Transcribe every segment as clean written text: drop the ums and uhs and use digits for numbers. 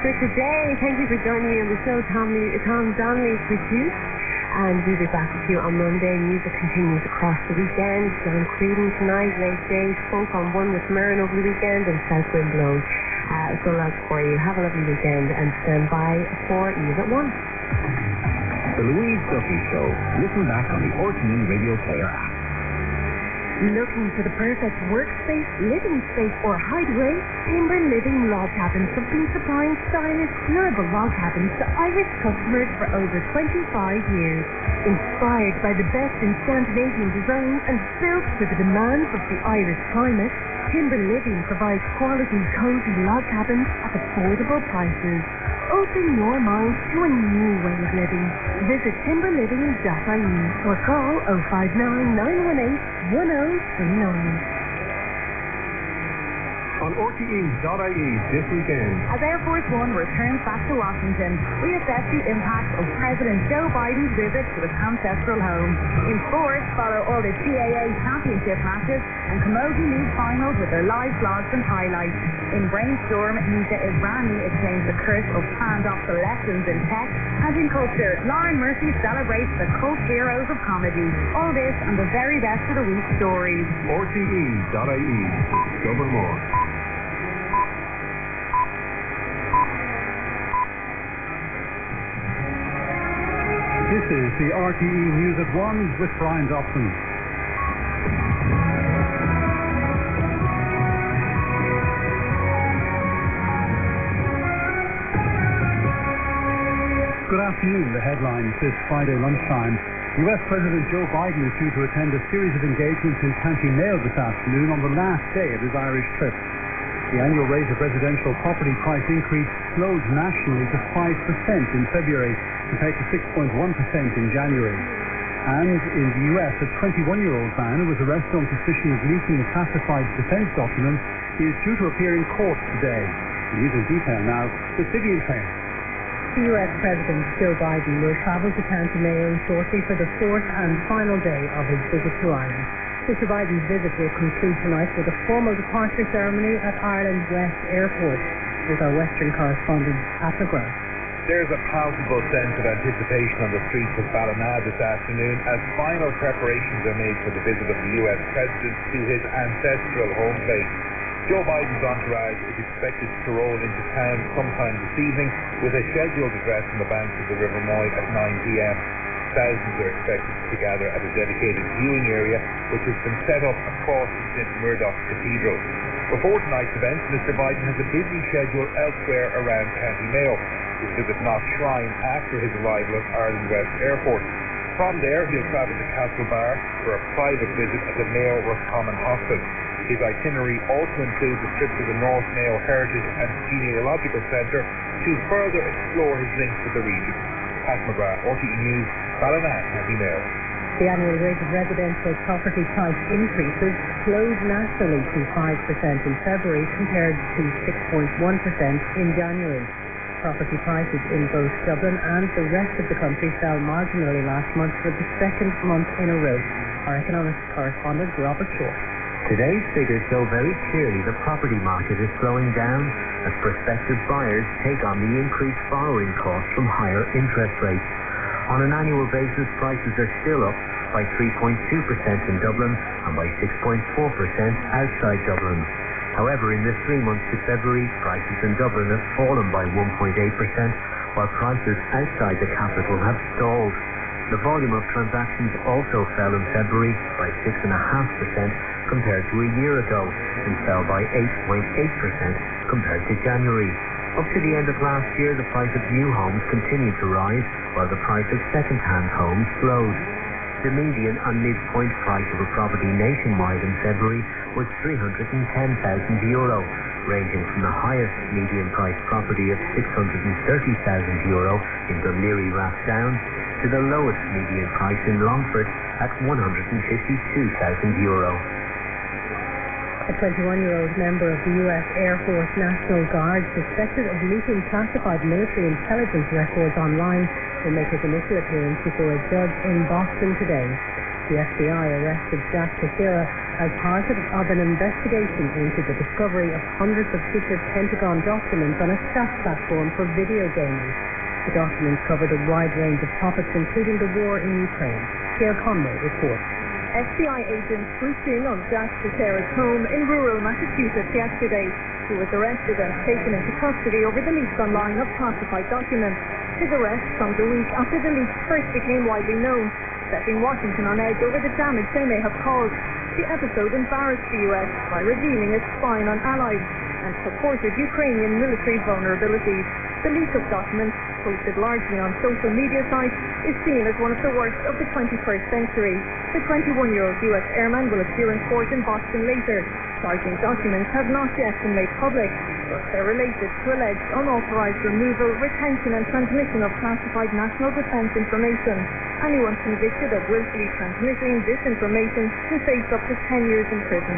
for today. Thank you for joining me on the show, Tom Donnelly's with you. And we'll be back with you on Monday. Music continues across the weekend. John Creedon tonight, late days, folk on One with Mern over the weekend, and South Wind Blows. So that's for you. Have a lovely weekend and stand by for News at One. The Louise Duffy Show. Listen back on the RTE Radio Player app. Looking for the perfect workspace, living space, or hideaway? Timber Living Log Cabins have been supplying stylish, durable log cabins to Irish customers for over 25 years. Inspired by the best in Scandinavian design and built for the demands of the Irish climate, Timber Living provides quality, cozy log cabins at affordable prices. Open your mind to a new way of living. Visit timberliving.ie or call 059 918 1039. On RTE.ie this weekend, as Air Force One returns back to Washington, we assess the impact of President Joe Biden's visit to his ancestral home. In sports, follow all the CAA championship matches and Camogie League finals with their live blogs and highlights. In Brainstorm, Nita Ibrani explains the curse of planned obsolescence in tech. And in culture, Lauren Murphy celebrates the cult heroes of comedy. All this and the very best of the week's stories. RTE.ie. Discover more. This is the RTE News at One with Brian Dobson. Good afternoon. The headlines this Friday lunchtime. US President Joe Biden is due to attend a series of engagements in County Mayo this afternoon on the last day of his Irish trip. The annual rate of residential property price increase slowed nationally to 5% in February, compared to 6.1% in January. And in the US, a 21-year-old man who was arrested on suspicion of leaking classified defense documents is due to appear in court today. News in detail now with Vivian. The US President Joe Biden will travel to County Mayo shortly for the fourth and final day of his visit to Ireland. Mr. Biden's visit will conclude tonight with a formal departure ceremony at Ireland West Airport with our Western correspondent, Pat McGrath. There's a palpable sense of anticipation on the streets of Ballina this afternoon as final preparations are made for the visit of the US President to his ancestral home place. Joe Biden's entourage is expected to roll into town sometime this evening with a scheduled address on the banks of the River Moy at 9 p.m. Thousands are expected to gather at a dedicated viewing area which has been set up across St Muredach's Cathedral. Before tonight's event, Mr. Biden has a busy schedule elsewhere around County Mayo. His visit Knock Shrine after his arrival at Ireland West Airport. From there, he'll travel to Castlebar for a private visit at the Mayo Roscommon Hospital. His itinerary also includes a trip to the North Mayo Heritage and Genealogical Centre to further explore his links with the region. Pat McGrath, RTE News, Ballina, County Mayo. The annual rate of residential property price increases slowed nationally to 5% in February compared to 6.1% in January. Property prices in both Dublin and the rest of the country fell marginally last month for the second month in a row. Our economics correspondent, Robert Shaw. Today's figures show very clearly the property market is slowing down as prospective buyers take on the increased borrowing costs from higher interest rates. On an annual basis, prices are still up by 3.2% in Dublin and by 6.4% outside Dublin. However, in the 3 months to February, prices in Dublin have fallen by 1.8%, while prices outside the capital have stalled. The volume of transactions also fell in February by 6.5% compared to a year ago, and fell by 8.8% compared to January. Up to the end of last year, the price of new homes continued to rise, while the price of second-hand homes slowed. The median and midpoint price of a property nationwide in February was €310,000, ranging from the highest median priced property of €630,000 in Dún Laoghaire-Rathdown to the lowest median price in Longford at €152,000. A 21-year-old member of the US Air Force National Guard suspected of leaking classified military intelligence records online will make his initial appearance before a judge in Boston today. the FBI arrested Jack Teixeira as part of an investigation into the discovery of hundreds of secret Pentagon documents on a chat platform for video gaming. The documents covered a wide range of topics, including the war in Ukraine. Kerr Conway reports. FBI agents swooped in on Jack Teixeira's home in rural Massachusetts yesterday. He was arrested and taken into custody over the leaks online of classified documents. His arrest comes a week after the leaks first became widely known, setting Washington on edge over the damage they may have caused. The episode embarrassed the U.S. by revealing its spine on allies and supported Ukrainian military vulnerabilities. The leak of documents, posted largely on social media sites, is seen as one of the worst of the 21st century. The 21-year-old U.S. airman will appear in court in Boston later. Charging documents have not yet been made public, but they're related to alleged unauthorized removal, retention and transmission of classified national defense information. Anyone convicted of willfully transmitting this information can face up to 10 years in prison.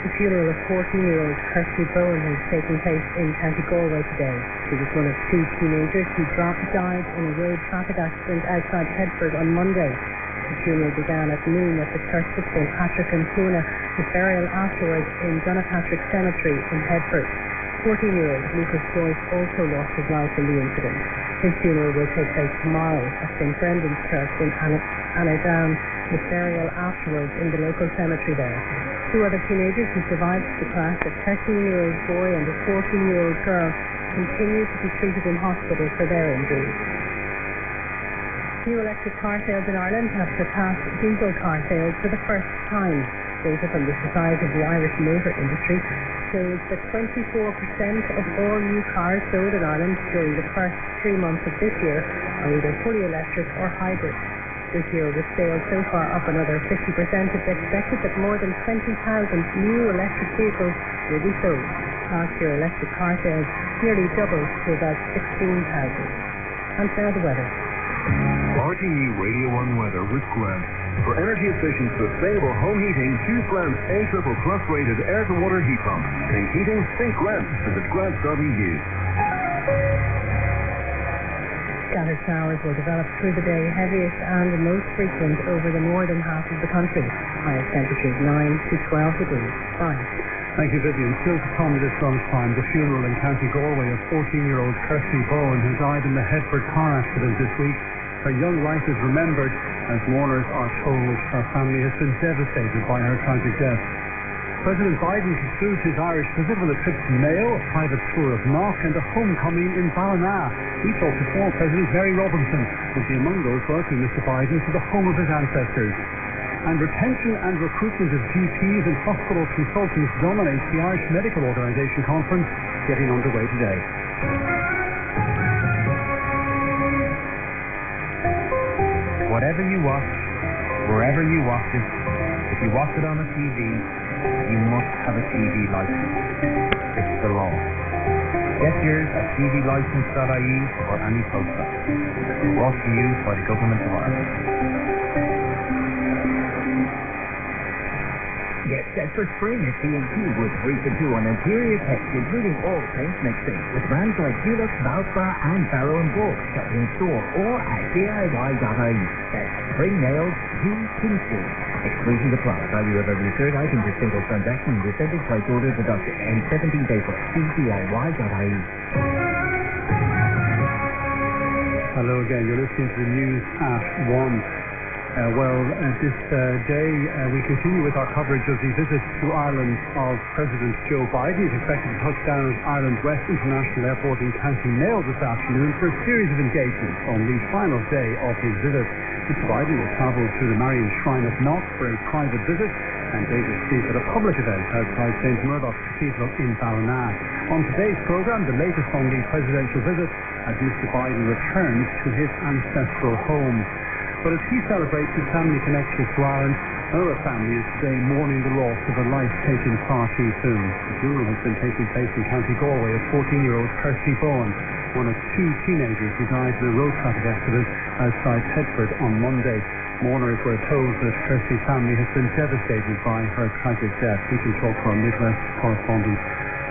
The funeral of 14-year-old Kirsty Bowen has taken place in County Galway today. She was one of two teenagers who died in a road traffic accident outside Headford on Monday. The funeral began at noon at the Church of St Patrick in Puna, with burial afterwards in Donaghpatrick Cemetery in Headford. 14-year-old Lucas Joyce also lost his life in the incident. His funeral will take place tomorrow at St Brendan's Church in Annaghdown, with burial afterwards in the local cemetery there. Two other teenagers who survived the crash, a 13-year-old boy and a 14-year-old girl, continue to be treated in hospital for their injuries. New electric car sales in Ireland have surpassed diesel car sales for the first time. Data from the Society of the Irish Motor Industry shows that 24% of all new cars sold in Ireland during the first 3 months of this year are either fully electric or hybrid. This year, with sales so far up another 50%, it's expected that more than 20,000 new electric vehicles will be sold. Last year, electric car sales nearly doubled to about 16,000. And now the weather. RTE Radio 1 Weather with Grant. For energy-efficient, sustainable home heating, choose Grant's A+++ rated air-to-water heat pump. Think heating, think Grant. Visit grant.eu. Scattered showers will develop through the day, heaviest and most frequent over the northern half of the country. Highest temperatures 9 to 12 degrees. Fine. Thank you, Vivian. Still to come this lunchtime, the funeral in County Galway of 14-year-old Kirsty Bowen, who died in the Headford car accident this week. Her young life is remembered, as mourners are told her family has been devastated by her tragic death. President Biden concludes his Irish visit with a trip to Mayo, a private tour of Knock, and a homecoming in Ballina. We thought the former President Mary Robinson would be among those welcoming Mr. Biden to the home of his ancestors. And retention and recruitment of GPs and hospital consultants dominates the Irish Medical Organisation Conference, getting underway today. Whatever you watch, wherever you watch it, if you watch it on a TV, you must have a TV license. It's the law. Get yours at tvlicense.ie or any post office. Brought to you by the Government of Ireland. Get set for spring at B&Q with 3-for-2 on interior paint, including all paint mixing, with brands like Dulux, Valspar and Barrow & Bourke. Shop in store or at DIY.ie. That's spring nails, PPC. Exclusions apply. Value of every third item per single transaction with central price order deducted and 17-day for DIY.ie. Hello again, you're listening to the news at 1. This day we continue with our coverage of the visit to Ireland of President Joe Biden. He's expected to touch down at Ireland West International Airport in County Mayo this afternoon for a series of engagements on the final day of his visit. Mr. Biden will travel to the Marian Shrine of Knock for a private visit, and they will speak at a public event outside St Muredach's Cathedral in Ballina. On today's programme, the latest on the presidential visit as Mr. Biden returns to his ancestral home. But as he celebrates his family connections to Ireland, another family is today mourning the loss of a life taken far too soon. The funeral has been taking place in County Galway of 14-year-old Kirsty Bowen, one of two teenagers who died in a road traffic accident outside Headford on Monday. Mourners were told that Kirsty's family has been devastated by her tragic death. We can talk to our Midwest correspondent,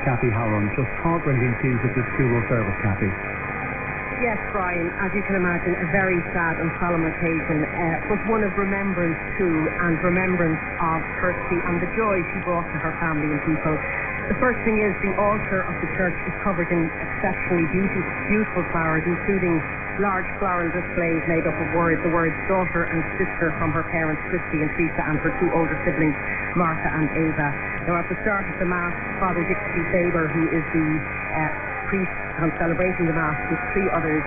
Kathy Howe, on just heartrending scenes of this funeral service, Kathy. Yes, Brian, as you can imagine, a very sad and solemn occasion, but one of remembrance too, and remembrance of Kirsty and the joy she brought to her family and people. The first thing is the altar of the church is covered in exceptionally beautiful flowers, including large floral displays made up of the words daughter and sister from her parents, Kirsty and Teresa, and her two older siblings, Martha and Ava. Now, at the start of the Mass, Father Richard Gibbons, who is the priest on celebrating the Mass with three others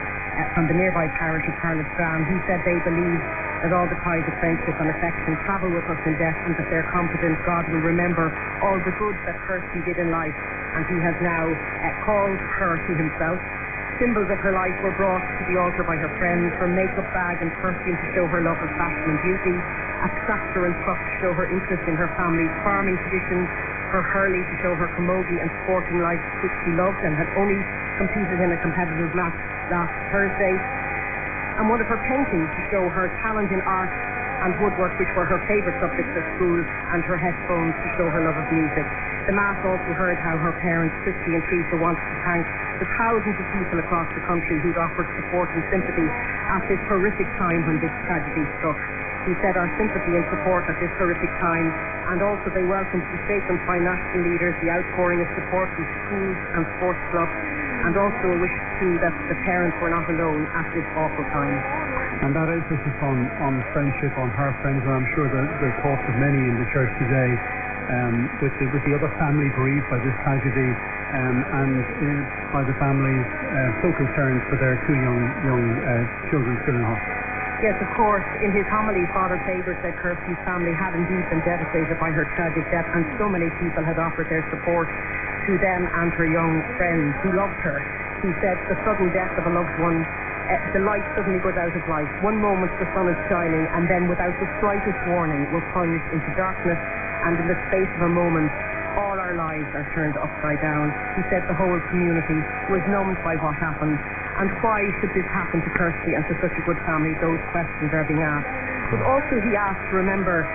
from the nearby parish of Carlisle. He said they believe that all the ties of friendship and affection travel with us in death, and that they're confident God will remember all the good that Kirsty did in life, and he has now called her to himself. Symbols of her life were brought to the altar by her friends, her makeup bag and perfume to show her love of fashion and beauty, a tractor and truck to show her interest in her family's farming traditions, her hurley to show her camogie and sporting life which she loved and had only competed in a competitive match last Thursday, and one of her paintings to show her talent in art and woodwork, which were her favourite subjects at school, and her headphones to show her love of music. The Mass also heard how her parents, Kirsty and Teresa, wanted to thank the thousands of people across the country who'd offered support and sympathy at this horrific time when this tragedy struck. He said, our sympathy and support at this horrific time, and also they welcomed the statement by national leaders, the outpouring of support from schools and sports clubs, and also a wish too that the parents were not alone at this awful time. And that emphasis on friendship, on her friends, and I'm sure the thoughts of many in the church today, with the other family bereaved by this tragedy, and by the families so concerned for their two young children still in hospital. Yes, of course. In his homily, Father Faber said Kirsty's family had indeed been devastated by her tragic death, and so many people had offered their support to them and her young friends who loved her. He said the sudden death of a loved one, the light suddenly goes out of life. One moment the sun is shining, and then without the slightest warning we're plunged into darkness, and in the space of a moment all our lives are turned upside down. He said the whole community was numbed by what happened. And why should this happen to Kirsty and to such a good family? Those questions are being asked. But also he asked to remember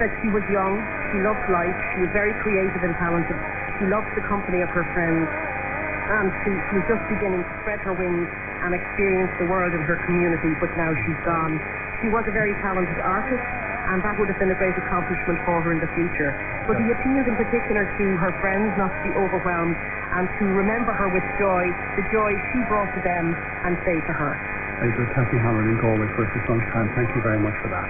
that she was young, she loved life, she was very creative and talented, she loved the company of her friends, and she was just beginning to spread her wings and experience the world and her community, but now she's gone. She was a very talented artist, and that would have been a great accomplishment for her in the future. But he appealed in particular to her friends not to be overwhelmed, and to remember her with joy, the joy she brought to them, and say to her. It was Kathy Howe in Galway for this lunchtime. Thank you very much for that.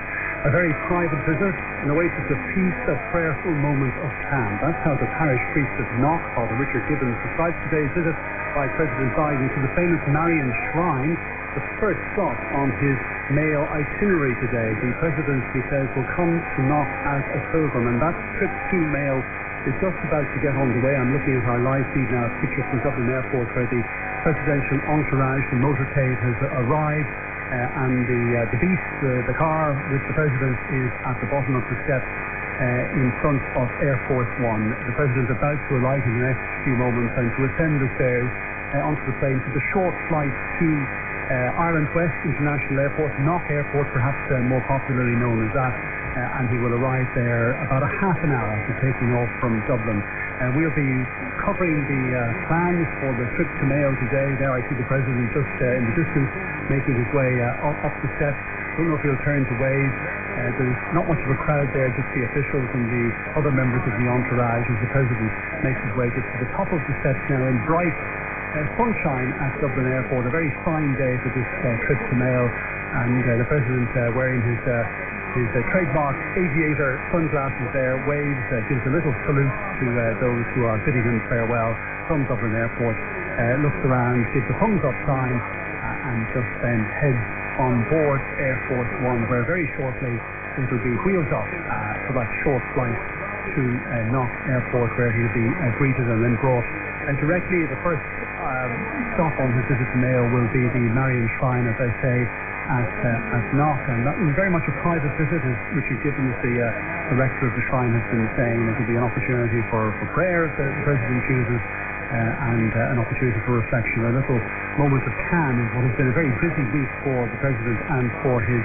A very private visit, an oasis of peace, a prayerful moment of calm. That's how the parish priest of Knock, Father Richard Gibbons, describes today's visit by President Biden to the famous Marian Shrine, the first stop on his Mayo itinerary today. The President, he says, will come to Knock as a pilgrim, and that trip to Mayo is just about to get underway. I'm looking at our live feed now, a picture from Dublin Airport, where the presidential entourage, the motorcade, has arrived, and the beast, the car with the President, is at the bottom of the steps in front of Air Force One. The President about to alight in the next few moments and to ascend the stairs onto the plane for the short flight to Ireland West International Airport, Knock Airport, perhaps more popularly known as that. And he will arrive there about a half an hour after taking off from Dublin. We'll be covering the plans for the trip to Mayo today. There I see the President just in the distance making his way up the steps. Don't know if he'll turn to wave. There's not much of a crowd there, just the officials and the other members of the entourage as the President makes his way, gets to the top of the steps now in bright sunshine at Dublin Airport. A very fine day for this trip to Mayo, and the President wearing his trademark aviator sunglasses there, waves, gives a little salute to those who are bidding him farewell from Dublin Airport, looks around, gives a thumbs up sign, and just then heads on board Air Force One, where very shortly it will be wheels up for that short flight to Knock Airport, where he'll be greeted and then brought. And directly the first stop on his visit to Mayo will be the Marian Shrine, as I say, at Knock, and that was very much a private visit, as Richard Gibbons, the rector of the shrine, has been saying. It will be an opportunity for prayer if the President chooses, and an opportunity for reflection, a little moment of calm in what has been a very busy week for the President and for his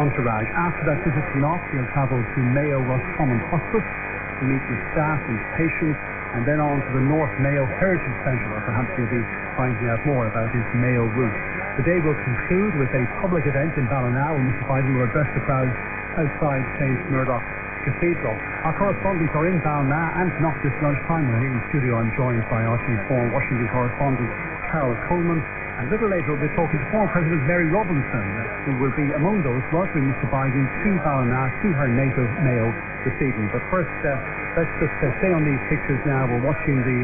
entourage. After that visit to Knock, he'll travel to Mayo Roscommon Hospital to meet with staff and patients, and then on to the North Mayo Heritage Centre, where perhaps he'll be finding out more about his Mayo roots. The day will conclude with a public event in Ballina when Mr. Biden will address the crowds outside St Muredach's Cathedral. Our correspondents are in Ballina and not this lunchtime. We're here in the studio. I'm joined by our Chief Foreign Washington correspondent Carol Coleman. And a little later we'll be talking to former President Mary Robinson, who will be among those welcoming Mr. Biden to Ballina, to her native Mayo this evening. But first, let's just stay on these pictures now. We're watching the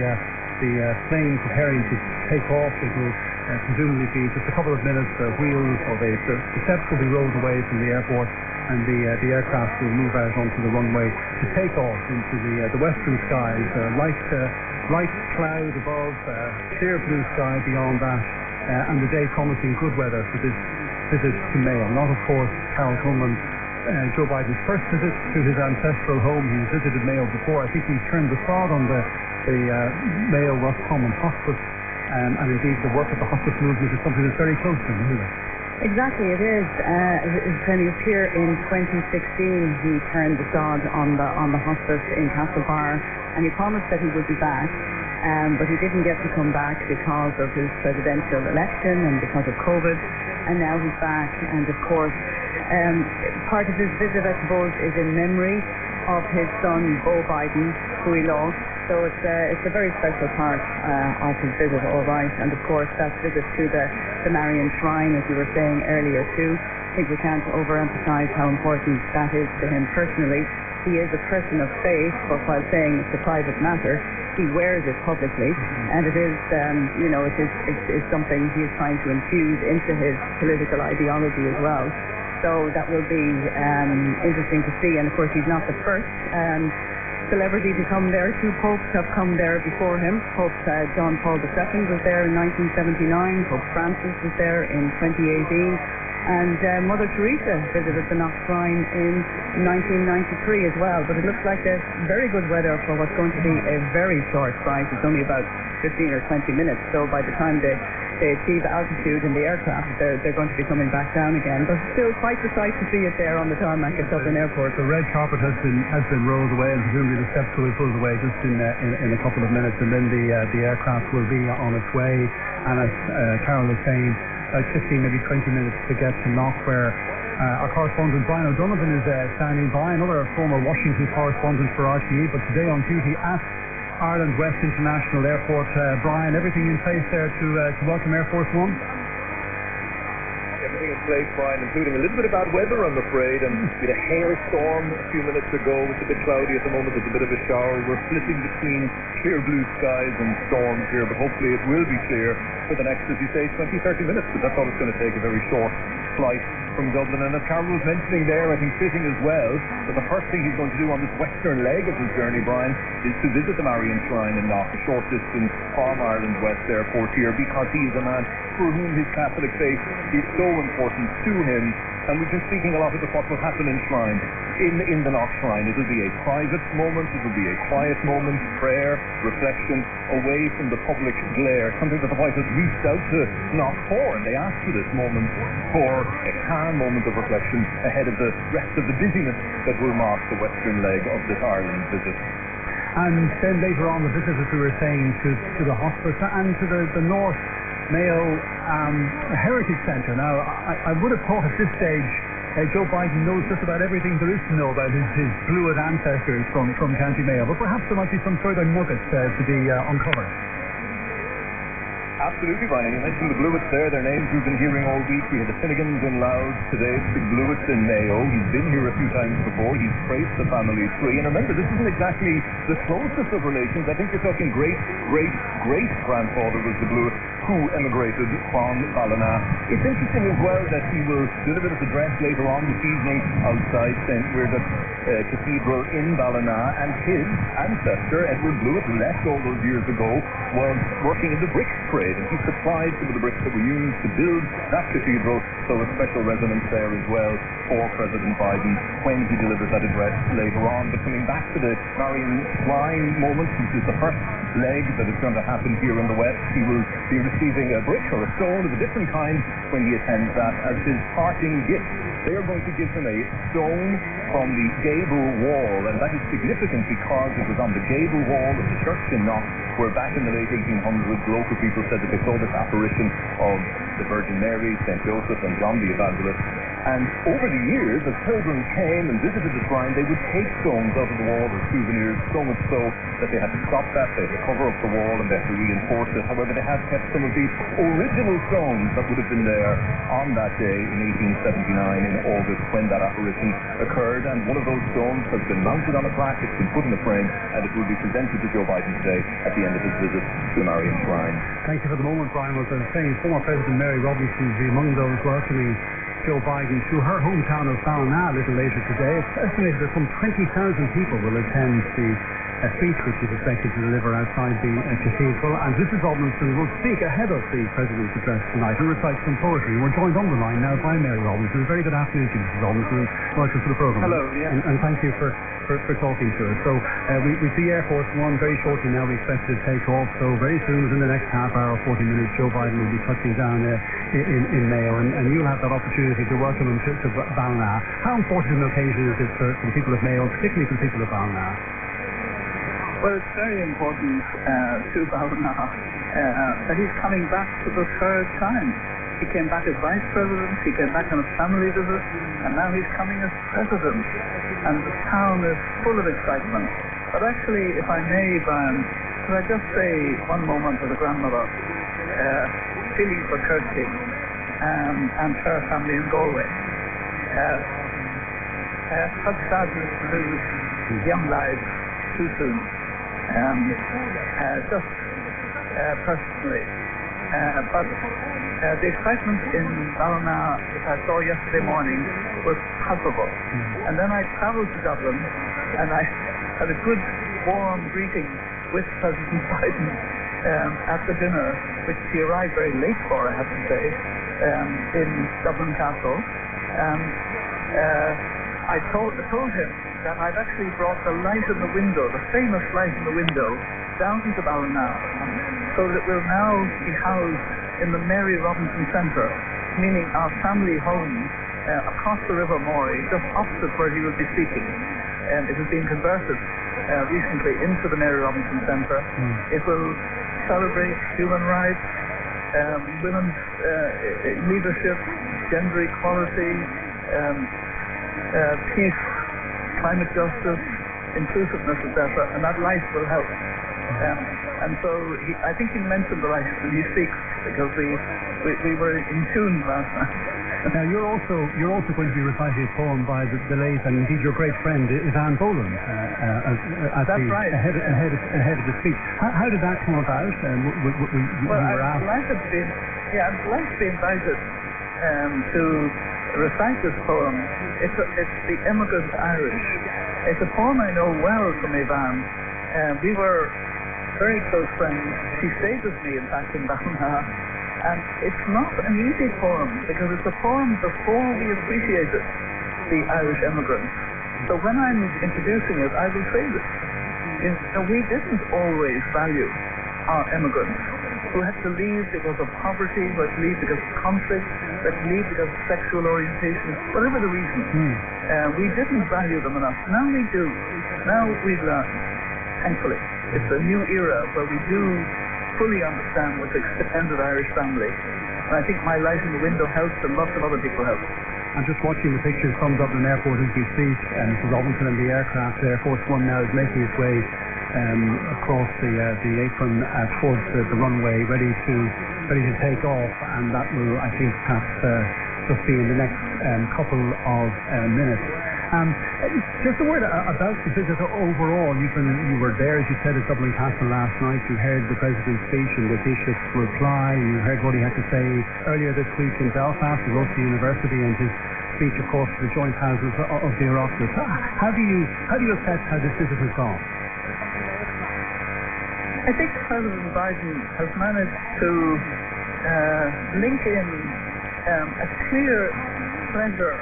plane preparing to take off. It will presumably be just a couple of minutes. The wheels or the steps will be rolled away from the airport, and the aircraft will move out onto the runway to take off into the western skies. Light cloud above, clear blue sky beyond that, and the day promising good weather for this visit to Mayo. Not, of course, Carol Conlon, Joe Biden's first visit to his ancestral home. He's visited Mayo before. I think he turned the sod on the Mayo Roscommon Hospital, and indeed the work of the hospice movement is something that's very close to him, isn't it? Exactly, it is. When he was here in 2016, he turned the sod on the hospice in Castlebar, and he promised that he would be back, but he didn't get to come back because of his presidential election and because of COVID, and now he's back. And of course, part of his visit, I suppose, is in memory of his son, Beau Biden, who he lost. So it's a very special part of his visit, all right. And of course, that visit to the Marian Shrine, as you were saying earlier too, I think we can't overemphasize how important that is to him personally. He is a person of faith, but while saying it's a private matter, he wears it publicly, and it is, it's something he is trying to infuse into his political ideology as well. So that will be interesting to see. And of course, he's not the first celebrity to come there. Two popes have come there before him. Pope John Paul II was there in 1979. Pope Francis was there in 2018, and Mother Teresa visited the Knox Shrine in 1993 as well. But it looks like there's very good weather for what's going to be a very short flight. It's only about 15 or 20 minutes. So by the time they achieve altitude in the aircraft, they're going to be coming back down again. But still quite the sight to see it there on the tarmac at Dublin Airport. The red carpet has been rolled away, and presumably the steps will be pulled away just in a couple of minutes, and then the aircraft will be on its way. And as Carol is saying, about 15, maybe 20 minutes to get to Knock, where our correspondent Brian O'Donovan is standing by, another former Washington correspondent for RTE, but today on duty at Ireland West International Airport. Brian, everything in place there to welcome Air Force One? Everything in place, Brian, including a little bit of bad weather, I'm afraid. And we had a hailstorm a few minutes ago. It's a bit cloudy at the moment. There's a bit of a shower. We're flipping between clear blue skies and storms here, but hopefully it will be clear for the next, as you say, 20, 30 minutes. But that's all it's going to take, a very short flight from Dublin. And as Carol was mentioning there, I think fitting as well, that the first thing he's going to do on this western leg of his journey, Brian, is to visit the Marian Shrine in Knock, a short distance from Ireland West Airport here, because he is a man for whom his Catholic faith is so important to him. And we've been speaking a lot about what will happen in Shrine, in the Knock Shrine. It'll be a private moment, it'll be a quiet moment, prayer, reflection, away from the public glare, something that the White House reached out to Knock for, and they asked for this moment, for a calm moment of reflection ahead of the rest of the busyness that will mark the western leg of this Ireland visit. And then later on, the visit, as we were saying, to the hospice and to the North Mayo Heritage Centre. Now, I would have thought at this stage Joe Biden knows just about everything there is to know about his Bluid ancestors from County Mayo, but perhaps there might be some further nuggets to be uncovered. Absolutely, Brian. You mentioned the Bluids there, their names we've been hearing all week. We had the Finnegans in Louth today, the Bluids in Mayo. He's been here a few times before. He's traced the family tree. And remember, this isn't exactly the closest of relations. I think you're talking great-great-great-grandfather was the Bluid who emigrated from Ballina. It's interesting as well that he will deliver his address later on this evening outside St Muredach's Cathedral in Ballina. And his ancestor, Edward Bluid, left all those years ago, was working in the brick trade. And he supplied some of the bricks that were used to build that cathedral, so a special resonance there as well for President Biden when he delivers that address later on. But coming back to the Marian Shrine moment, which is the first leg that is going to happen here in the West, he will be receiving a brick or a stone of a different kind when he attends that as his parting gift. They are going to give him a stone from the gable wall, and that is significant because it was on the gable wall of the church in Knock where back in the late 1800s local people said that they saw this apparition of the Virgin Mary, St. Joseph and John the Evangelist. And over the years, as pilgrims came and visited the shrine, they would take stones out of the wall as souvenirs, so much so that they had to stop that, they had to cover up the wall and they had to reinforce it. However, they have kept some of the original stones that would have been there on that day in 1879 in August when that apparition occurred, and one of those stones has been mounted on a plaque, it's been put in a frame, and it will be presented to Joe Biden today at the end of his visit to the Marian Shrine. Thank you for the moment, Brian. Well, as I was saying, former President Mary Robinson will be among those welcoming Joe Biden to her hometown of Ballina a little later today. It's estimated that some 20,000 people will attend the speech which is expected to deliver outside the cathedral, and Mrs. Robinson will speak ahead of the President's address tonight and recite some poetry. We're joined on the line now by Mary Robinson. Very good afternoon to you, Mrs. Robinson. Welcome to the programme. Hello, yeah. And thank you for talking to us. So we see Air Force One very shortly now. We expect it to take off, so very soon, within the next half hour or 40 minutes, Joe Biden will be touching down in Mayo, and you'll have that opportunity to welcome him to Ballina. How important an occasion is it for the people of Mayo, particularly for the people of Ballina? Well, it's very important to Ballina that he's coming back for the third time. He came back as vice president, he came back on a family visit, and now he's coming as president. And the town is full of excitement. But actually, if I may, Brian, could I just say one moment as a grandmother, feeling for Kirsty and her family in Galway. Such sadness to lose young lives too soon. Personally. The excitement in Ballina that I saw yesterday morning was palpable. And then I travelled to Dublin and I had a good warm greeting with President Biden at the dinner, which he arrived very late for, I have to say, in Dublin Castle. And I told him that I'd actually brought the light in the window, the famous light in the window, down to Ballina, so that it will now be housed in the Mary Robinson Centre, meaning our family home across the River Moray, just opposite where he will be speaking. It has been converted recently into the Mary Robinson Centre. It will celebrate human rights, women's leadership, gender equality, peace, climate justice, inclusiveness, etc. And that light will help. And so I think he mentioned the light when he speaks, because we were in tune last night. Now you're also going to be reciting a poem by the late and indeed your great friend Ivan Boland ahead of the speech. How did that come about? I'm delighted to be invited to recite this poem. It's the Emigrant Irish. It's a poem I know well from Ivan. We were very close friends. She stayed with me, in fact, in Ballina. And it's not an easy poem, because it's a poem before we appreciated the Irish emigrants. So when I'm introducing it, I will say this. We didn't always value our emigrants who had to leave because of poverty, who had to leave because of conflict, who had to leave because of sexual orientation, whatever the reason. We didn't value them enough. Now we do. Now we've learned, thankfully. It's a new era where we do fully understand what's extended Irish family. And I think my light in the window helps and lots of other people help. I'm just watching the pictures from Dublin Airport as we speak. Mrs. Robinson and the aircraft, Air Force One now is making its way across the apron towards the runway, ready to take off. And that will, I think, perhaps just be in the next couple of minutes. Just a word about the visit overall. You were there, as you said, at Dublin Castle last night. You heard the President's speech and the Taoiseach's reply. You heard what he had to say earlier this week in Belfast. He wrote to the university and his speech, of course, to the joint houses of the Oireachtas. How do you assess how this visit has gone? I think President Biden has managed to link in a clear pleasure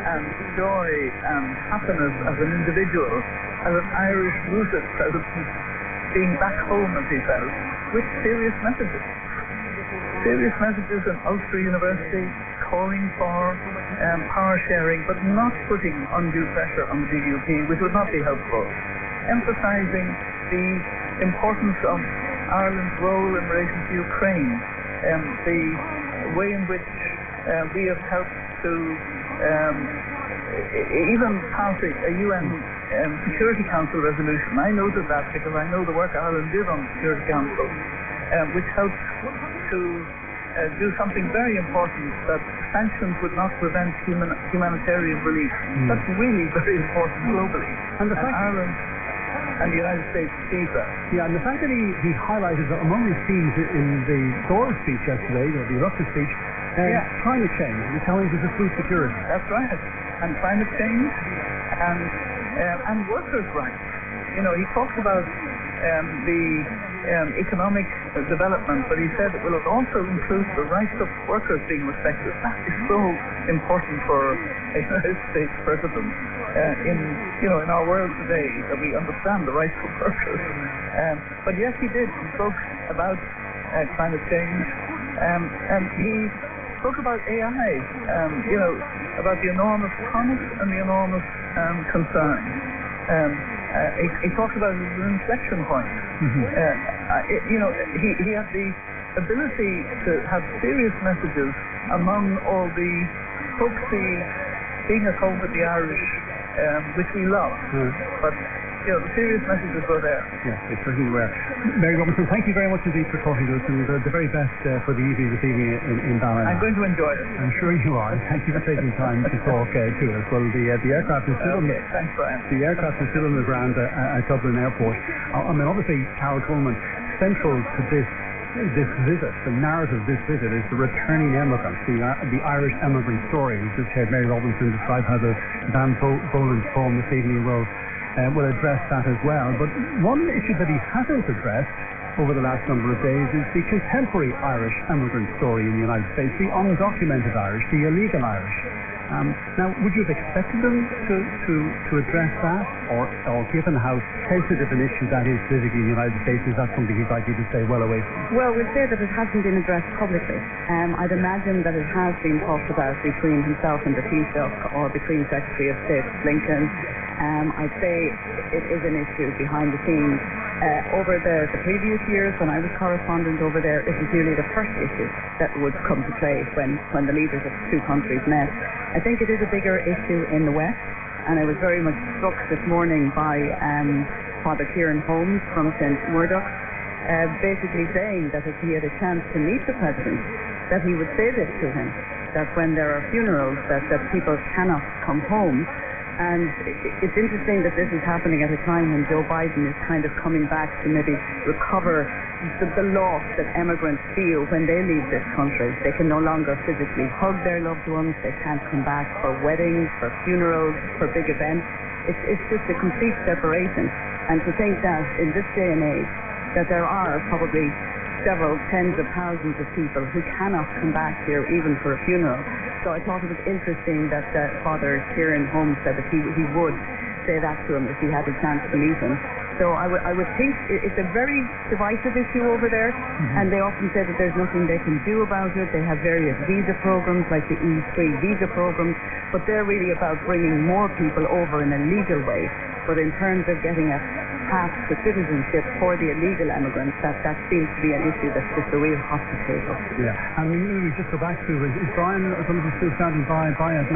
and joy and happiness as an individual, as an Irish-rooted president, being back home, as he felt, with serious messages. serious messages in Ulster University calling for power sharing, but not putting undue pressure on the DUP, which would not be helpful. Emphasising the importance of Ireland's role in relation to Ukraine, and the way in which we have helped to even pass a UN Security Council resolution. I noted that because I know the work Ireland did on the Security Council, which helped to do something very important, that sanctions would not prevent humanitarian relief. That's really very important globally. And Ireland and the United States sees that. Yeah, and the fact that he highlighted that among his themes in the Doyle speech yesterday, or the Eruptus speech, climate change, the challenges of food security. That's right. And climate change and workers' rights. You know, he talked about the economic development, but he said it will also include the rights of workers being respected. That is so important for a United States president in our world today, that we understand the rights of workers. But yes, he spoke about climate change, and he spoke about AI, about the enormous promise and the enormous concern. He talked about it as an inflection point. He had the ability to have serious messages among all the folksy being at home with the Irish, which we love. But the serious messages were there. Yes, they certainly were. Mary Robinson, thank you very much indeed for talking to us, and the very best for the evening this evening in Ballina. I'm going to enjoy it. I'm sure you are. Thank you for taking time to talk to us. Well, the aircraft is still thanks, Brian. The aircraft is still on the ground at Dublin Airport. I mean, obviously, Carol Coleman, central to this visit, the narrative of this visit, is the returning emigrants, the Irish emigrant story. We just heard Mary Robinson describe how the Van Boland's poem this evening will address that as well. But one issue that he hasn't addressed over the last number of days is the contemporary Irish emigrant story in the United States, the undocumented Irish, the illegal Irish. Now, would you have expected them to address that? Or given how sensitive an issue that is politically in the United States, is that something he's likely to stay well away from? Well, we'd say that it hasn't been addressed publicly. I'd imagine that it has been talked about between himself and the Taoiseach, or between Secretary of State Blinken. I'd say it is an issue behind the scenes. Over the previous years, when I was correspondent over there, it was nearly the first issue that would come to play when the leaders of the two countries met. I think it is a bigger issue in the West, and I was very much struck this morning by Father Kieran Holmes from St Muredach's, basically saying that if he had a chance to meet the President, that he would say this to him, that when there are funerals, that people cannot come home. And it's interesting that this is happening at a time when Joe Biden is kind of coming back to maybe recover the loss that emigrants feel when they leave this country. They can no longer physically hug their loved ones. They can't come back for weddings, for funerals, for big events. It's just a complete separation. And to think that in this day and age that there are probably several tens of thousands of people who cannot come back here even for a funeral. So I thought it was interesting that Father Kieran Holmes said that he would say that to him if he had a chance to meet him. So I would think it's a very divisive issue over there, and they often say that there's nothing they can do about it. They have various visa programs, like the E3 visa programs, but they're really about bringing more people over in a legal way. But in terms of getting a path to citizenship for the illegal emigrants, that seems to be an issue that's just a real hot potato. Yeah, and we just go back to, is Brian still standing by? No, Brian is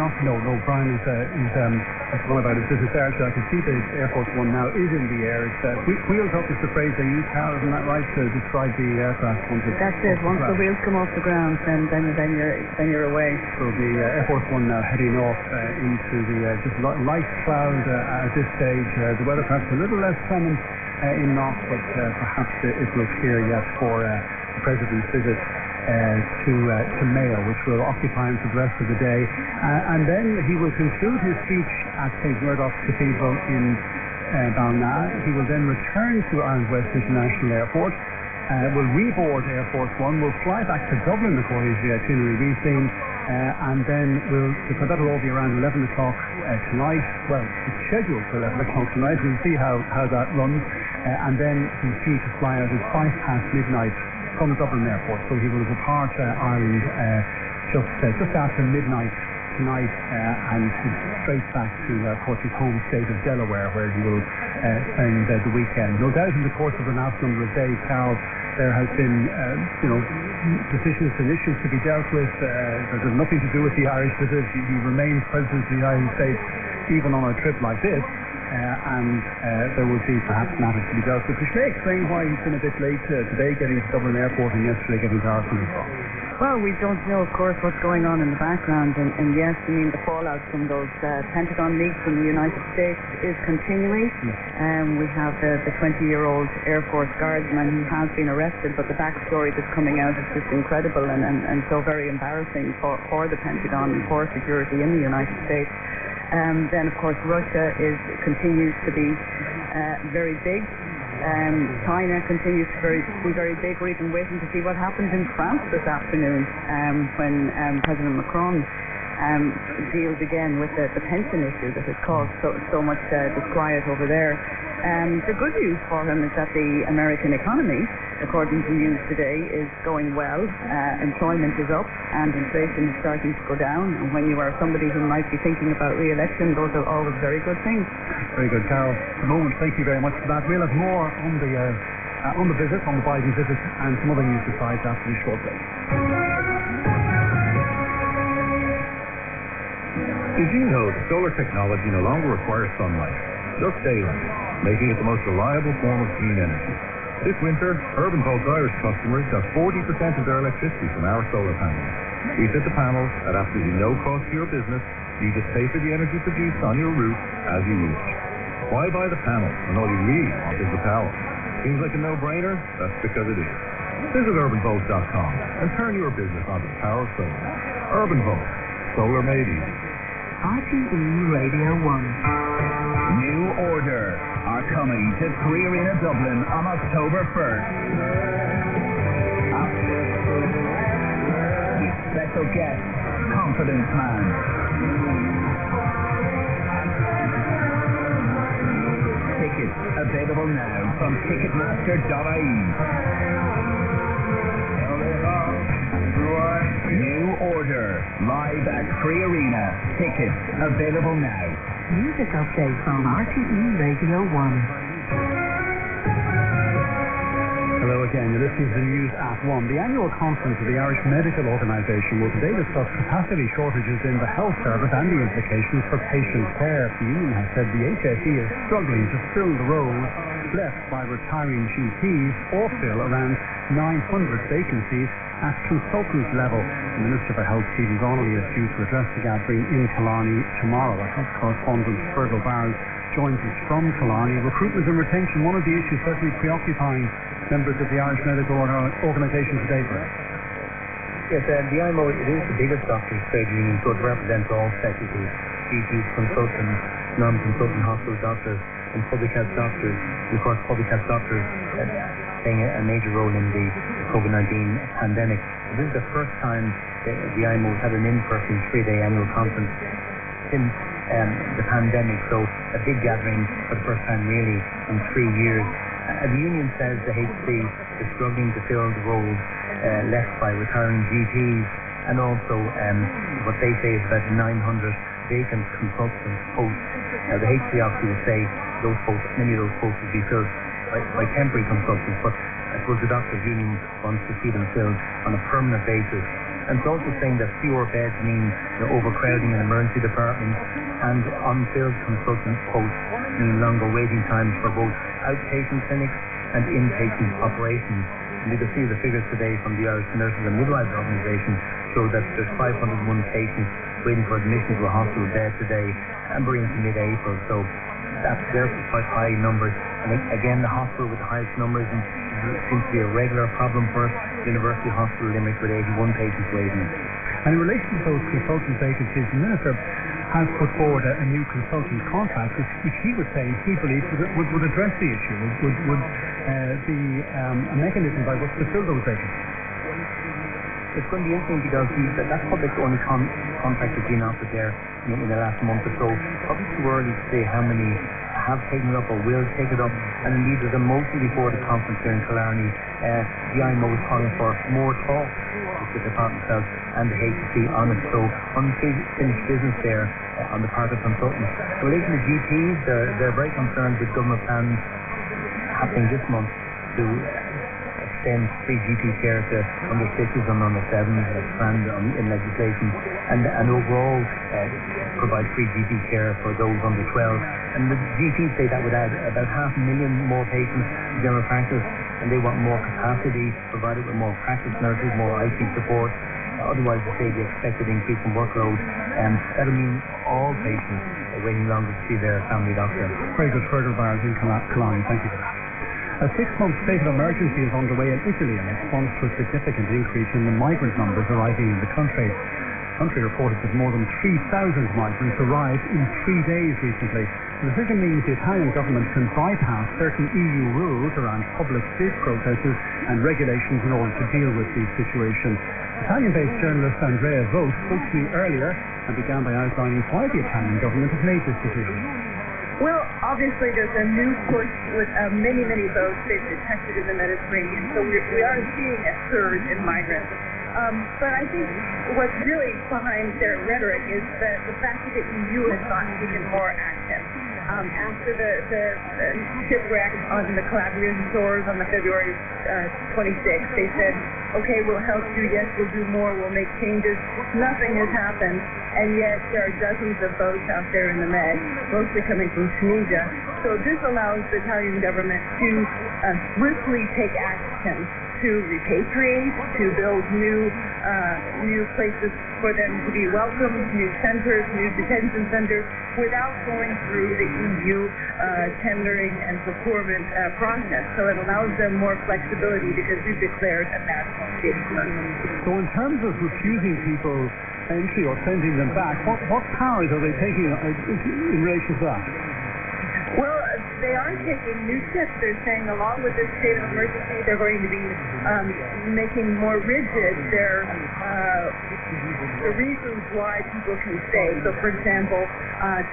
one about his business there, so I can see the Airport One now is in the air. It's wheels up is the phrase they use, Carol, isn't that right, to describe the aircraft? That's it, once the wheels come off the ground, then you're away. So the Airport One now heading off into the just light cloud at this stage. The weather perhaps a little less sunny in North, but perhaps it will clear yet for the President's visit to Mayo, which will occupy him for the rest of the day. And then he will conclude his speech at St Muredach's Cathedral in Ballina. He will then return to Ireland West International Airport, will reboard Airport One, will fly back to Dublin according to the itinerary we've seen, and then that'll all be around 11 o'clock tonight. Well, it's scheduled for 11 o'clock tonight. We'll see how that runs, and then he's due to fly out at 5 past midnight from Dublin Airport, so he will depart Ireland just after midnight tonight and straight back to, of course, his home state of Delaware, where he will spend the weekend. No doubt in the course of the last number of days, Carol, there has been, decisions and issues to be dealt with that have nothing to do with the Irish, that is, he remains President of the United States even on a trip like this, there will be perhaps matters to be dealt with, which may explain why he's been a bit late today getting to Dublin Airport and yesterday getting to Ireland. Well, we don't know, of course, what's going on in the background, and yes, I mean, the fallout from those Pentagon leaks in the United States is continuing. Yes. We have the 20-year-old Air Force guardsman who has been arrested, but the backstory that's coming out is just incredible and so very embarrassing for the Pentagon and for security in the United States. Then, of course, Russia continues to be very big. China continues to be very big. We're even waiting to see what happens in France this afternoon when President Macron deals again with the pension issue that has caused so much disquiet over there. The good news for him is that the American economy, according to news today, is going well. Employment is up and inflation is starting to go down. And when you are somebody who might be thinking about re-election, those are always very good things. Very good, Carol. At the moment, thank you very much for that. We'll have more on the visit, on the Biden visit, and some other news besides after this short break. Did you know that solar technology no longer requires sunlight, just daylight, making it the most reliable form of clean energy? This winter, Urban Pulse Irish customers got 40% of their electricity from our solar panels. We fit the panels at absolutely no cost to your business. You just pay for the energy produced on your roof as you use it. Why buy the panels when all you really want is the power? Seems like a no-brainer? That's because it is. Visit urbanvolt.com and turn your business onto the power of solar. Urban Volt. Solar made easy. RTE Radio 1. New Order are coming to Three Arena Dublin on October 1st. With special guest, Confidence Man. Tickets available now from Ticketmaster.ie. New Order, live at Three Arena. Tickets available now. Music update from RTE Radio 1. Hello again, you're listening to the news at 1. The annual conference of the Irish Medical Organisation will today discuss capacity shortages in the health service and the implications for patient care. The union has said the HSE is struggling to fill the roles left by retiring GPs or fill around 900 vacancies at consultant level. The Minister for Health, Stephen Donnelly, is due to address the gathering in Killarney tomorrow. Our health correspondent, Fergal Barrows, joins us from Killarney. Recruitment and retention, one of the issues certainly preoccupying members of the Irish Medical Organisation today, Brett. Yes, the IMO, it is the biggest doctors' trade union, so it represents all specialties: GPs, consultants, non-consultant hospital doctors, and public health doctors. And of course, public health doctors playing a major role in the COVID-19 pandemic. This is the first time the IMO's had an in-person three-day annual conference since the pandemic, so a big gathering for the first time really in 3 years. The union says the HC is struggling to fill the roles left by retiring GPs, and also what they say is about 900 vacant consultant posts. The HC obviously would say those posts, many of those posts would be filled by temporary consultants, but I suppose the doctors' union wants to see them filled on a permanent basis. And it's also saying that fewer beds mean overcrowding in emergency departments, and unfilled consultant posts mean longer waiting times for both outpatient clinics and inpatient operations. And you can see the figures today from the Irish Nurses and Midwives Organisation show that there's 501 patients waiting for admission to a hospital bed today, and we're into mid-April, so that's there quite high numbers. And again, the hospital with the highest numbers and seems to be a regular problem for us, University Hospital Limerick, with 81 patients waiting. And in relation to those consultant vacancies, the Minister has put forward a new consultant contract, which he was saying he believes would address the issue, would be a mechanism by which to fill those vacancies. It's going to be interesting because that's probably the only contract that's been offered there in the last month or so. Probably too early to say how many have taken it up or will take it up, and indeed there's a motion before the conference here in Killarney. The IMO is calling for more talk with the Department of Health and the HSC on it, so unfinished business there on the part of consultants. In relation to GPs, they're very concerned with government plans happening this month to extend free GP care to under 6s and under 7s, expand in legislation, and overall provide free GP care for those under 12. And the GPs say that would add about 500,000 more patients to general practice, and they want more capacity, provided with more practice nurses, more IT support. Otherwise, they say the expected increase in workload, and that'll mean all patients are waiting longer to see their family doctor. Very good, Fergal Barnes in Killarney. Thank you for that. A 6-month state of emergency is underway in Italy in response to a significant increase in the migrant numbers arriving in the country. The country reported that more than 3,000 migrants arrived in 3 days recently. The decision means the Italian government can bypass certain EU rules around public safe processes and regulations in order to deal with the situation. Italian-based journalist Andrea Vogt spoke to me earlier and began by outlining why the Italian government has made this decision. Well, obviously there's a new push with many boats they've detected in the Mediterranean, so we are seeing a surge in migrants. But I think what's really behind their rhetoric is the fact that the EU has not taken more action. After the shipwreck on the Calabrian shores on the February 26th, they said, okay, we'll help you, yes, we'll do more, we'll make changes. Nothing has happened, and yet there are dozens of boats out there in the Med, mostly coming from Tunisia. So this allows the Italian government to swiftly take action to repatriate, to build new places for them to be welcomed, new centers, new detention centers, without going through the EU tendering and procurement process. So it allows them more flexibility because we've declared a national state of emergency. So in terms of refusing people entry or sending them back, what powers are they taking in relation to that? Well, they are taking new steps. They're saying along with this state of emergency, they're going to be making more rigid their the reasons why people can stay. So, for example,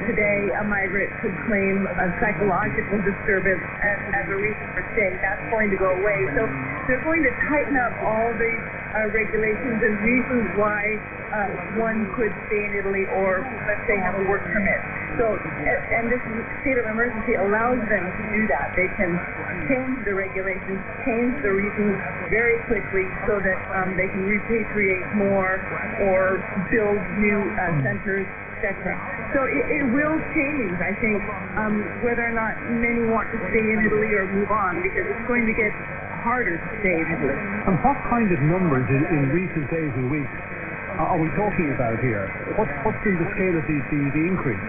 today a migrant could claim a psychological disturbance as a reason for staying. That's going to go away. So they're going to tighten up all the regulations and reasons why one could stay in Italy or, let's say, have a work permit. So, and this state of emergency allows them to do that. They can change the regulations, change the reasons very quickly so that they can repatriate more or build new centers, etc. So it will change, I think, whether or not many want to stay in Italy or move on, because it's going to get harder to stay in Italy. And what kind of numbers in recent days and weeks are we talking about here? What's been the scale of the increase?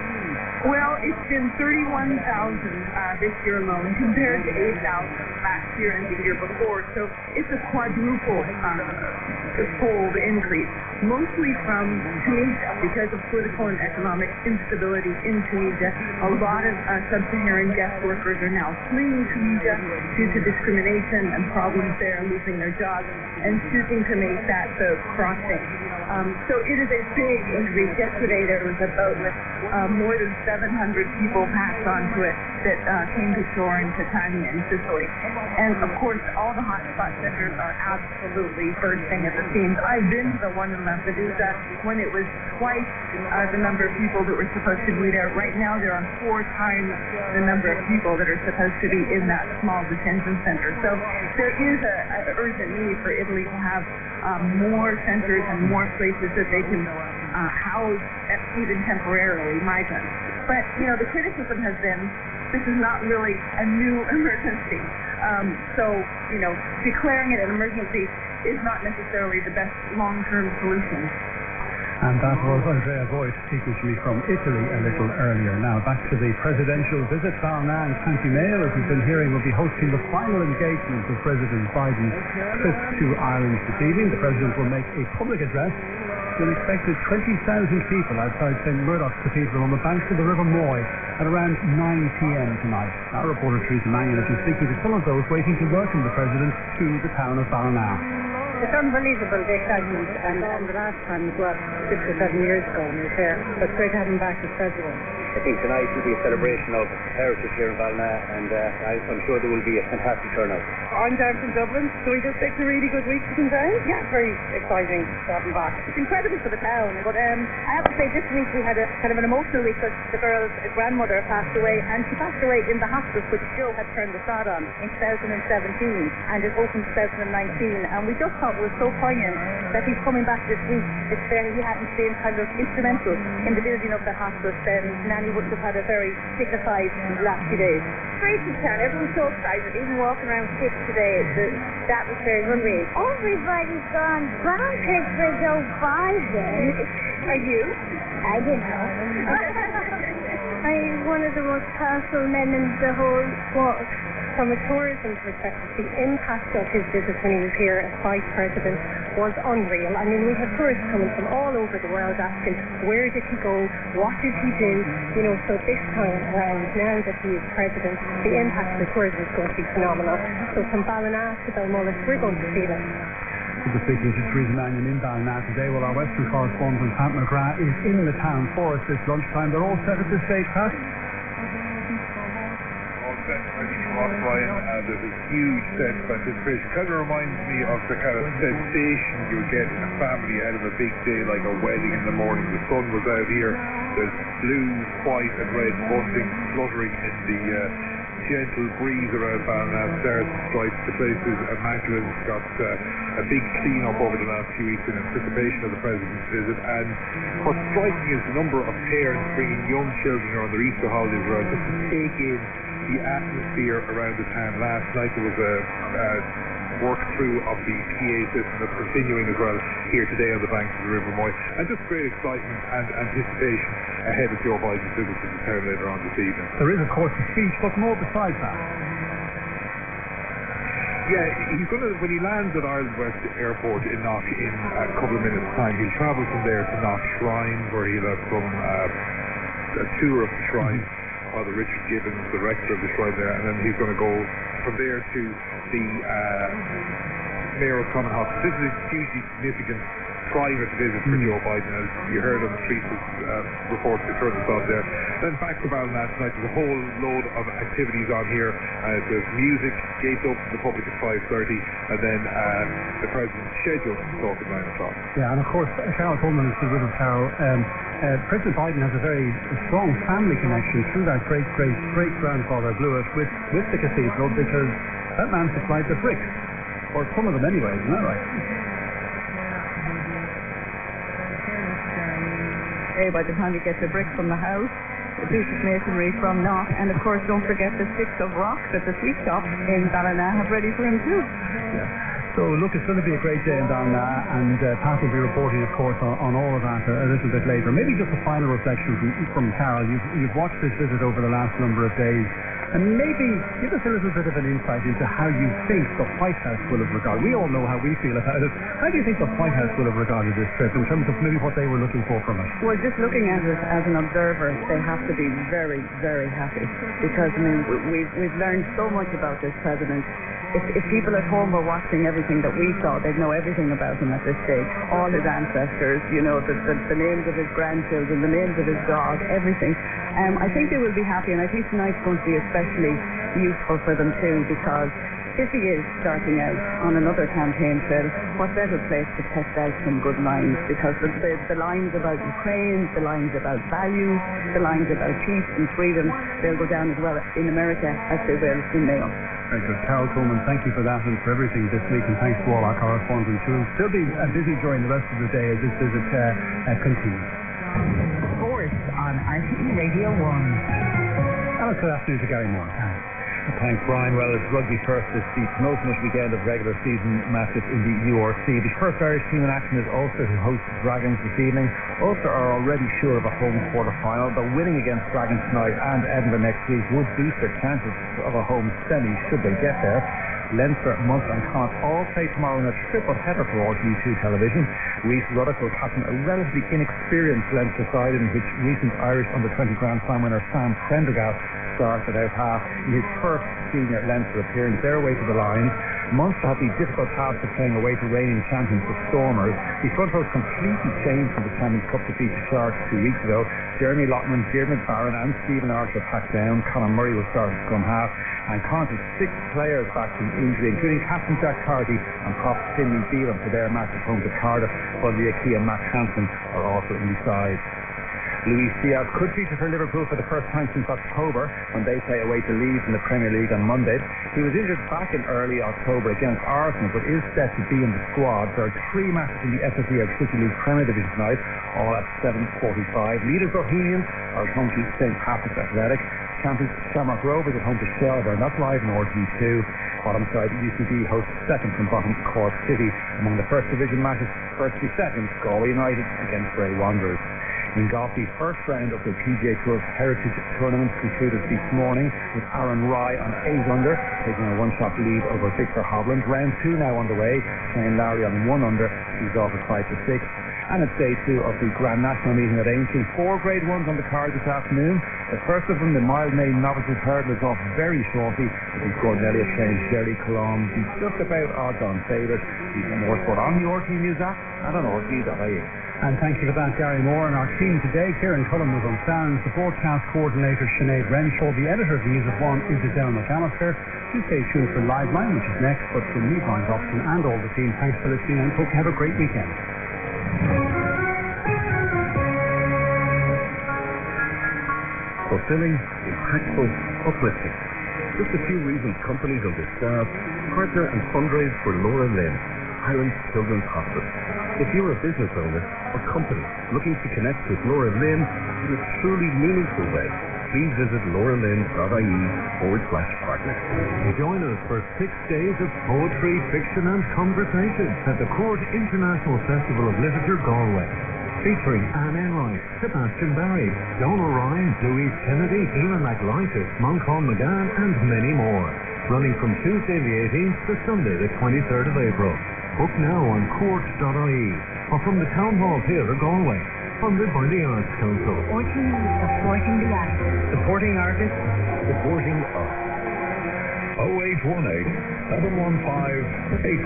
Well, it's been 31,000 this year alone, compared to 8,000 last year and the year before. So it's a quadruple fold increase, mostly from Tunisia because of political and economic instability in Tunisia. A lot of sub-Saharan guest workers are now fleeing Tunisia due to discrimination and problems there, losing their jobs, and seeking to make that the crossing. So it is a big increase. Yesterday there was a boat with more than 700 people packed onto it that came to shore in Catania in Sicily. And of course, all the hotspot centers are absolutely bursting at the seams. I've been to the one in Lampedusa when it was twice the number of people that were supposed to be there. Right now there are 4 times the number of people that are supposed to be in that small detention center. So there is an urgent need for Italy to have more centers and more places that they can house, even temporarily, migrants. But, you know, the criticism has been this is not really a new emergency. So, you know, declaring it an emergency is not necessarily the best long-term solution. And that was Andrea Voigt speaking to me from Italy a little earlier. Now, back to the presidential visit. Ballina and County Mayo, as we've been hearing, will be hosting the final engagement of President Biden's trip to Ireland this evening. The president will make a public address to an expected 20,000 people outside St Muredach's Cathedral on the banks of the River Moy at around 9 p.m. tonight. Our reporter Teresa Mannion has been speaking to some of those waiting to welcome the president to the town of Ballina. It's unbelievable, this segment, and the last time it was 6 or 7 years ago when he was there. But it's great having him back as president. I think tonight will be a celebration of heritage here in Ballina, and I'm sure there will be a fantastic turnout. I'm down from Dublin, so we just picked a really good week to come down. Yeah, it's very exciting to have them back. It's incredible for the town, but I have to say this week we had a kind of an emotional week because the girl's grandmother passed away, and she passed away in the hospice which Joe had turned the sod on in 2017, and it opened 2019, and we just thought it was so poignant that he's coming back this week. It's fair he hadn't been kind of instrumental in the building of the hospice, then Nanny wouldn't have had a very dignified last few days. Great to town, everyone's so excited, even walking around the kids today, the atmosphere is unreal. Everybody's gone bonkers for Joe Biden. Are you? I didn't know. I'm one of the most powerful men in the whole world. From a tourism perspective, the impact of his visit when he was here as Vice President was unreal. I mean, we had tourists coming from all over the world asking, where did he go, what did he do? You know, so this time around, now that he is President, the impact of the tourism is going to be phenomenal. So from Ballina to Belmullis, we're going to feel it. We're speaking to Teresa Mannion in Ballina today. Well, our Western correspondent, Pat McGrath, is in the town for us this lunchtime. They're all set at this stage, Pat? There's a huge sense of anticipation. Kind of reminds me of the kind of sensation you get in a family out of a big day like a wedding in the morning. The sun was out here. There's blue, white, and red bunting fluttering in the gentle breeze around Ballina. Stairs and stripes. The place is immaculate. It's got a big clean up over the last few weeks in anticipation of the President's visit. And what's striking is the number of parents bringing young children on their Easter holidays around just to take in the atmosphere around the town. Last night there was a work through of the PA system that's continuing as well here today on the banks of the River Moy, and just great excitement and anticipation ahead of Joe Biden's visit to the town later on this evening. There is of course a speech, but more besides that. Yeah, he's going to, when he lands at Ireland West Airport in Knock in a couple of minutes time, he'll travel from there to Knock Shrine, where he'll have some a tour of the shrine. Father Richard Gibbons, the rector of the shrine there, and then he's going to go from there to the Mayo Roscommon Hospital. This is a hugely significant private visit for Joe Biden, as you heard on the streets reports that turned us off there. Then back to Ballina tonight, there's a whole load of activities on here. There's music, gates open to the public at 5:30, and then the President's scheduled to talk at 9 o'clock. Yeah, and of course, Carol Pullman is the widow of Carol. President Biden has a very strong family connection through that great-great-great-grandfather Lewis with the cathedral, because that man supplied the bricks, or some of them anyway, isn't that right? By the time you get the brick from the house, a piece of masonry from Knock, and of course don't forget the sticks of rock that the sweet shop in Ballina have ready for him too. Yeah. So look, it's going to be a great day in Ballina, and Pat will be reporting, of course, on all of that a little bit later. Maybe just a final reflection from Carol. You've watched this visit over the last number of days, and maybe give us a little bit of an insight into how you think the White House will have regarded. We all know how we feel about it. How do you think the White House will have regarded this trip in terms of maybe what they were looking for from us? Well, just looking at it as an observer, they have to be very, very happy, because, I mean, we've learned so much about this President. If people at home were watching everything that we saw, they'd know everything about him at this stage. All his ancestors, you know, the names of his grandchildren, the names of his dog, everything. I think they will be happy, and I think tonight's going to be especially useful for them too, because if he is starting out on another campaign trail, what better place to test out some good lines? Because the lines about Ukraine, the lines about values, the lines about peace and freedom, they'll go down as well in America as they will in Mayo. Very good. Carol Coleman, thank you for that and for everything this week, and thanks to all our correspondents who will still be busy during the rest of the day as this visit continues. Sports on RTE Radio 1. And it's good afternoon to Gary Moore. Thanks, Brian. Well, it's rugby first this season, penultimate weekend of regular season matches in the URC. The first Irish team in action is Ulster, who hosts Dragons this evening. Ulster are already sure of a home quarter-final, but winning against Dragons tonight and Edinburgh next week would boost their chances of a home semi should they get there. Leinster, Munster and Connacht all play tomorrow in a triple header for all G2 television. Reece Ruddock will captain a relatively inexperienced Leinster side in which recent Irish under-20 Grand Slam winner Sam Prendergast started out half in his first senior Leinster appearance. Their way to the line. Munster had the difficult task of playing away to reigning champions, the Stormers. The front row completely changed from the Champions Cup defeat to Clark 2 weeks ago. Jeremy Lockman, Diarmaid Barron and Stephen Archer packed down. Conor Murray will start at scrum half. And Connacht has 6 players back from injury, including captain Jack Carty and prop Finley Beelan for their match at home to Cardiff, while Liaki and Matt Hansen are also in the side. Luis Diaz could feature for Liverpool for the first time since October when they play away to Leeds in the Premier League on Monday. He was injured back in early October against Arsenal but is set to be in the squad. There are 3 matches in the SSEL City League Premier Division tonight, all at 7:45. Leaders Bohemians are at home to St Patrick's Athletic. Champions Shamrock Rovers at home to Shelburne. That's live in RG2. Bottom side UCD hosts second from bottom Cork City. Among the first division matches, first to second, Galway United against Bray Wanderers. In golf, the first round of the PGA Tour's Heritage Tournament concluded this morning with Aaron Rye on 8-under, taking a one-shot lead over Victor Hovland. Round 2 now underway, Shane Lowry on 1-under, he's off at 5-6. And it's day 2 of the Grand National meeting at Aintree. 4 grade ones on the card this afternoon. The first of them, the Mild Maiden Novices Hurdle, is off very shortly with Gordon Elliott playing Jerry Colomb. He's just about odds on favourite. You can more sport on the RT News app and on RT.ie. And thank you for that, Gary Moore. And our team today, Kieran Cullen was on sound, the broadcast coordinator Sinead Renshaw, the editor of the News of One is Adele McAllister. Do stay tuned for Live Line, which is next, but from me, Brian Dobson, and all the team, thanks for listening and hope you have a great weekend. Fulfilling, impactful, uplifting. Just a few reasons companies of this staff partner and fundraise for Laura Lynn, Ireland's Children's Hospice. If you're a business owner or company looking to connect with Laura Lynn in a truly meaningful way, please visit lauralynn.ie/partner. Join us for 6 days of poetry, fiction and conversation at the Court International Festival of Literature Galway, featuring Anne Enright, Sebastian Barry, Donal Ryan, Dewey Kennedy, Eamon MacLeisis, Moncon McGann and many more. Running from Tuesday the 18th to Sunday the 23rd of April. Book now on court.ie or from the Town Hall Theatre Galway, funded by the Arts Council. Supporting the arts. Supporting artists. Supporting us. 0818 715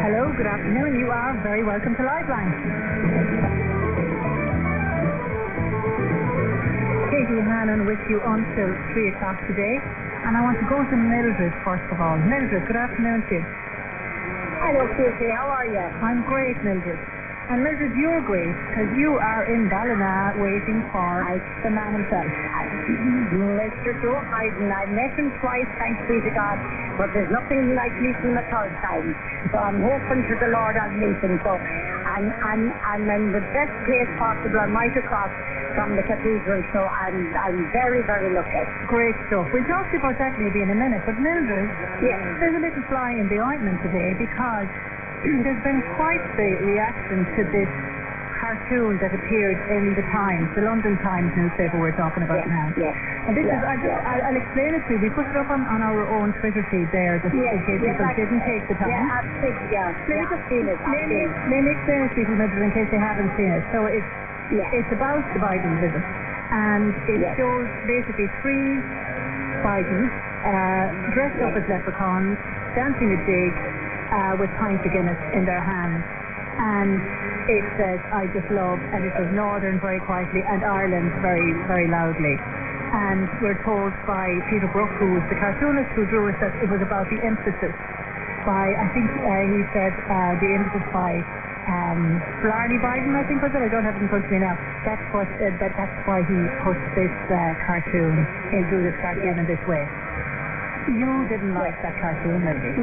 815. Hello, good afternoon. You are very welcome to Liveline. Katie Hannon with you until 3 o'clock today. And I want to go to Mildred first of all. Mildred, good afternoon to you. Hello, Kirsty. How are you? I'm great, Mildred. And Mildred, you're great because you are in Ballina waiting for the man himself, Mr. Joe Biden. I've met him twice, thanks be to God, but there's nothing like meeting him a third time. So I'm hoping to the Lord I'll meet him. So I'm in the best place possible. I'm right across from the cathedral, so I'm very, very lucky. Great stuff. We'll talk about that maybe in a minute, but Mildred, yes, there's a little fly in the ointment today because there's been quite the reaction to this cartoon that appeared in the Times, the London Times newspaper we're talking about now. Yes. And this is, I'll explain it to you. We put it up on our own Twitter feed there, just in case people didn't take the time. I've seen it. Let me explain it to people, Mildred, in case they haven't seen it. So it's about the Biden visit, and it shows basically 3 Bidens dressed up as leprechauns, dancing a jig, with pints of Guinness in their hands, and it says I just love, and it says Northern very quietly and Ireland very, very loudly. And we're told by Peter Brook, who was the cartoonist who drew it, that it was about the emphasis by, I think he said the emphasis by Blarney Biden, I think was it. I don't have it in front of me now. That's why he put this cartoon, he drew this cartoon in this way. You didn't like that cartoon, Mildred?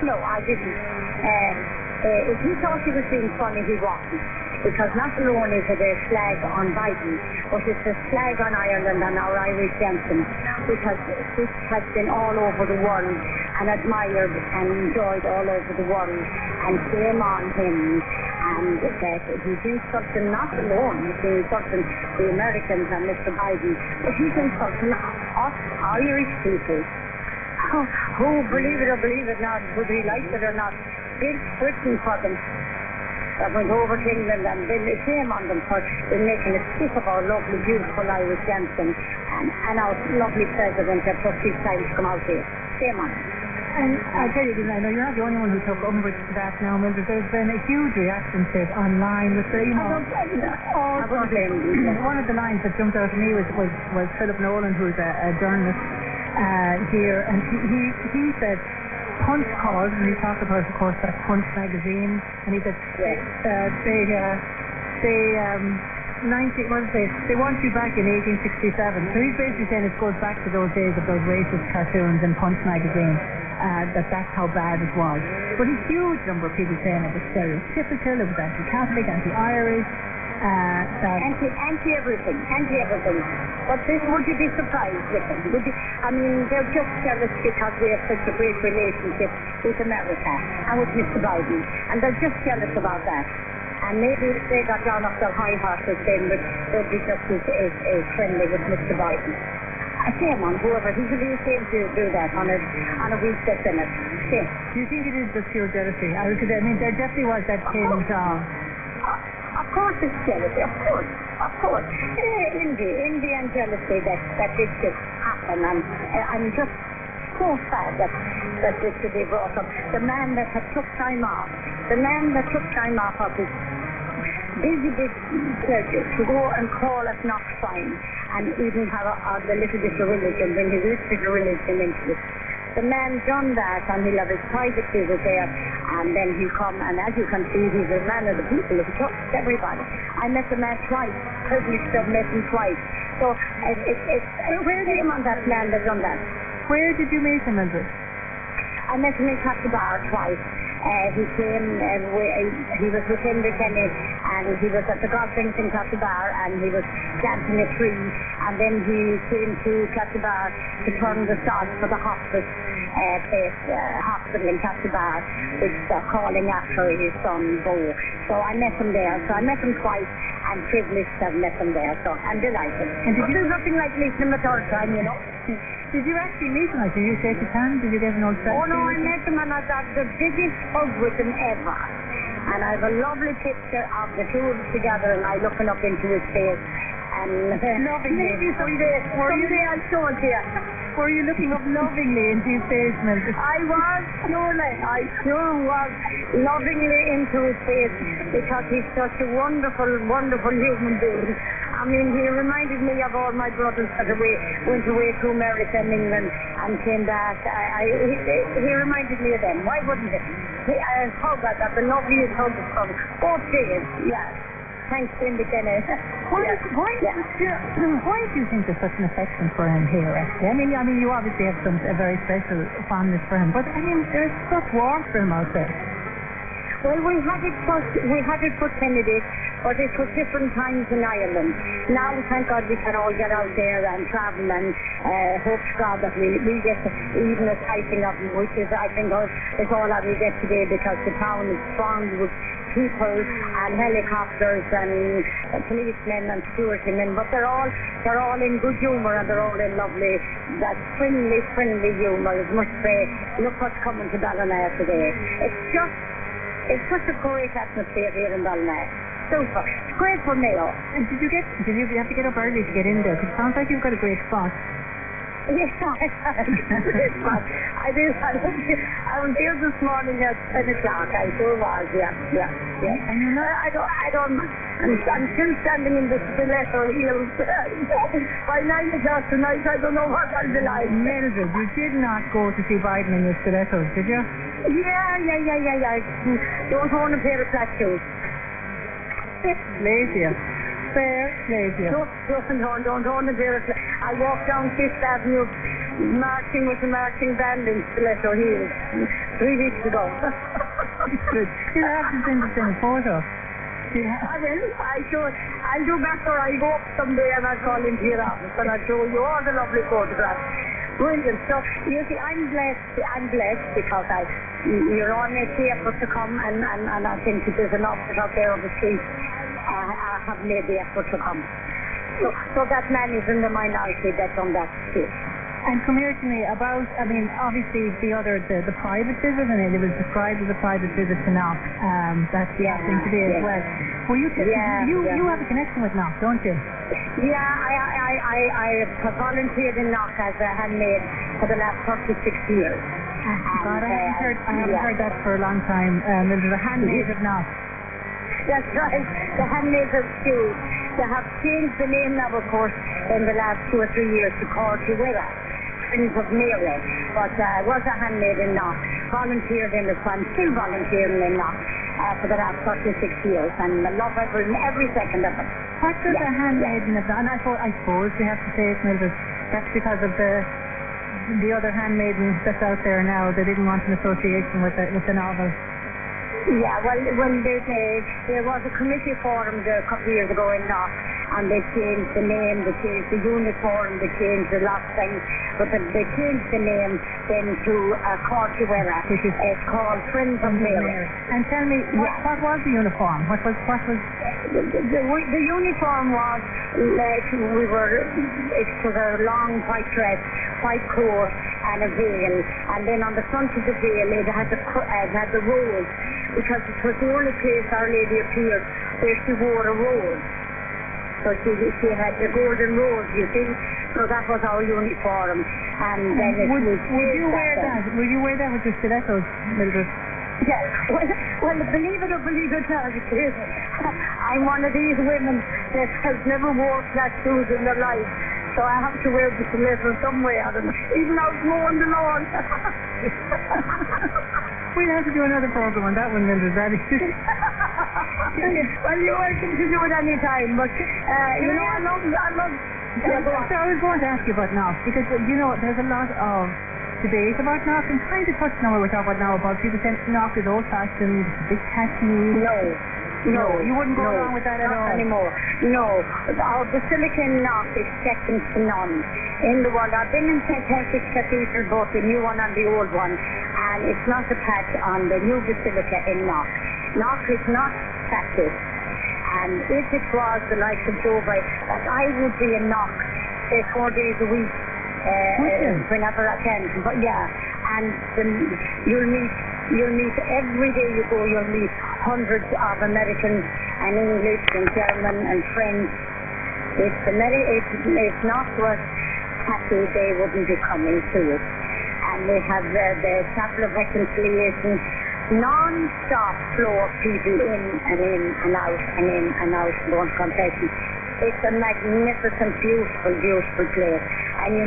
No, I didn't. If he thought he was being funny, he wasn't. Because not alone is it a flag on Biden, but it's a flag on Ireland and our Irish anthem, which has been all over the world and admired and enjoyed all over the world. And shame on him. And that he's insulting not alone, he's insulting the Americans and Mr. Biden, but he's insulting us Irish people. who, believe it or believe it not, whether he liked it or not, built Britain for them. That went over to England and then they came on them for making a stick of our lovely, beautiful Irish dancing and our lovely president that took his time to come out here. Shame on him. And I tell you, I know you're not the only one who took umbrage to that now, Mildred. There's been a huge reaction to it online with the, you know... One of the lines that jumped out to me was Philip Nolan, who's a journalist here, and he said, Punch called, and he talked about, of course, that Punch magazine, and he said, yes. They want you back in 1867. So he's basically saying it goes back to those days of those racist cartoons in Punch magazine, that's how bad it was. But a huge number of people saying it was stereotypical, it was anti-Catholic, anti-Irish, anti-everything. But this, would you be surprised with them? They're just jealous because we have such a great relationship with America and with Mr. Biden, and they're just jealous about that. And maybe if they got down off their high horses, then they'd be just as friendly with Mr. Biden. Shame on whoever, he should be ashamed to do that on a week that's in it. Shame. Do you think it is just pure jealousy? There definitely was that change of... Of course it's jealousy, of course. Envy and jealousy that this should happen. And I'm just so sad that this should be brought up. The man that had took time off, of his busy big churches to go and call at not fine and even have the little bit of religion, bring his little bit of religion into it. The man done that, and he'll have his private visit there, and then he'll come, and as you can see, he's a man of the people. He talks to everybody. I met the man twice, privileged to have met him twice. So, where's him on that man that done that? Where did you meet him, Andrew? I met him in Castlebar twice. He came, he was with Henry Kenny, and he was at the Goslings in Castlebar, and he was planting a tree, and then he came to Castlebar to turn the sod for the hospice hospital in Castlebar, which they're calling after his son, Bo. So I met him there. So I met him twice, and privileged to have met him there. So I'm delighted. And there's nothing like meeting him at all time, you know. Did you actually meet him? Did you shake his hand? Did you get an old friend? Oh, no, I met him and I got the biggest hug with him ever. And I have a lovely picture of the two of us together and I looking up into his face. And maybe someday I'll show it to you. Were you looking up lovingly into his face, Mildred? I sure was lovingly into his face because he's such a wonderful, wonderful human being. He reminded me of all my brothers that went away to America and England and came back. He reminded me of them. Why wouldn't he? I told that the loveliest hug from both days. Yes. Thanks, Cindy Kenneth. Why do you think there's such an affection for him here, actually? You obviously have a very special fondness for him, but there's such warmth for him out there. Well, we had it for Kennedy. But it was different times in Ireland. Now, thank God, we can all get out there and travel and hope to God that we get even a sighting of them, which is, I think, is all that we get today because the town is thronged with people and helicopters and policemen and security men. But they're all in good humour and they're all in lovely, that friendly humour. As much as they look what's coming to Ballina today. It's just a great atmosphere here in Ballina. Super. It's great for Mayo. And did you have to get up early to get in there? Because it sounds like you've got a great spot. Yes, I did. I was here this morning at 10 o'clock. I sure was, yeah. And you know, I don't. I'm still standing in the stiletto heels. By 9 o'clock tonight, I don't know what I'll be like. Mildred, you did not go to see Biden in your stilettos, did you? Yeah. Don't own a pair of flat shoes. Fair play to you. No, don't. I walked down Fifth Avenue marching with the marching band in stiletto heels 3 weeks ago. Good. You'll have to send us in a photo. I will. I'll do that, or I'll go up someday and I'll call into your office and I'll show you all the lovely photographs. Brilliant. So, you see, I'm blessed because you're all making effort to come and I think if there's an officer out there on the street, I have made the effort to come. So that man is in the minority that's on that street. And come here to me about, I mean, obviously the private visit, and it was described as a private visit to Knock. That's the thing to do as well. Well, you have a connection with Knock, don't you? Yeah, I have volunteered in Knock as a handmaid for the last 36 years. God, I haven't heard that for a long time. Mildred, a handmaid of Knock. That's right, the handmaids of Skew. They have changed the name now, of course, in the last 2 or 3 years to Corky Willa, Friends of Mary. But I was a handmaid in Knock, volunteered in it, so I'm still volunteering in Knock for the last 36 years, and I love every second of it. What does a handmaiden have done? I suppose we have to say it, Mildred, that's because of the other handmaidens that's out there now. They didn't want an association with the novel. Yeah, well, when there was a committee formed a couple of years ago in Knock, and they changed the name, they changed the uniform, they changed a lot of things, but they changed the name then to Corky Willa, which is called Friends of Mary. And tell me, what was the uniform? What was? The uniform was it was a long white dress, white coat, and a veil, and then on the front of the veil it had the rose, because it was the only place Our Lady appeared where she wore a rose. So she had the golden rose, you see. So that was our uniform. And then Would you wear that with your stilettos, Mildred? Yes. Well, believe it or believe it not, I'm one of these women that has never worn flat shoes in their life. So I have to wear the stilettos some way, I don't know, even out mowing the lawn. We'll have to do another program on that one, Mildred. That is well, you're welcome to do it any time, but I love. So I was going to ask you about Knock, because there's a lot of debate about Knock, and kind of touched on what we talk about now about people saying Knock is old-fashioned, it's catchy. No, you wouldn't go along with that at all anymore. No, our basilica in Knock is second to none in the world. I've been in St Patrick's Cathedral, both the new one and the old one, and it's not a patch on the new basilica in Knock. Knock is not practiced, and if it was the likes of Joe Biden, I would be in Knock 4 days a week whenever I can. But and you'll meet every day you go. You'll meet hundreds of Americans and English and German and French. If Knock was happy, they wouldn't be coming to it. And we have the Chapel of Reconciliation, non-stop flow of people in and out, going confession. It's a magnificent, beautiful, beautiful place. And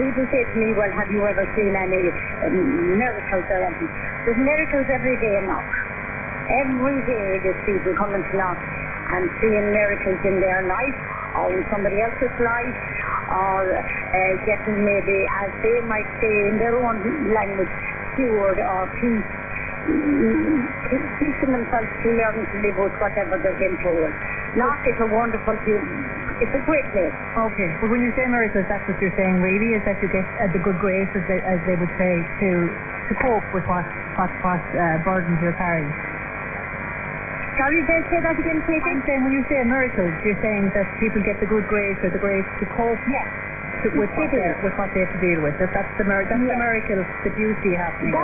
people say to me, well, have you ever seen any miracles or anything? There's miracles every day in Knock. Every day there's people coming to Knock and seeing miracles in their life or in somebody else's life, or getting maybe, as they might say in their own language, cured or peace, teaching themselves to learn to live with whatever they've been told. Knock is a wonderful place. It's a great place. Okay, but when you say miracles, that's what you're saying really, is that you get the good grace, as they would say, to cope with what burdens you're carrying. Sorry, say that again, Katie? I'm saying when you say miracles, you're saying that people get the good grace or the grace to cope with what they have to deal with. That's the miracle that you see happening.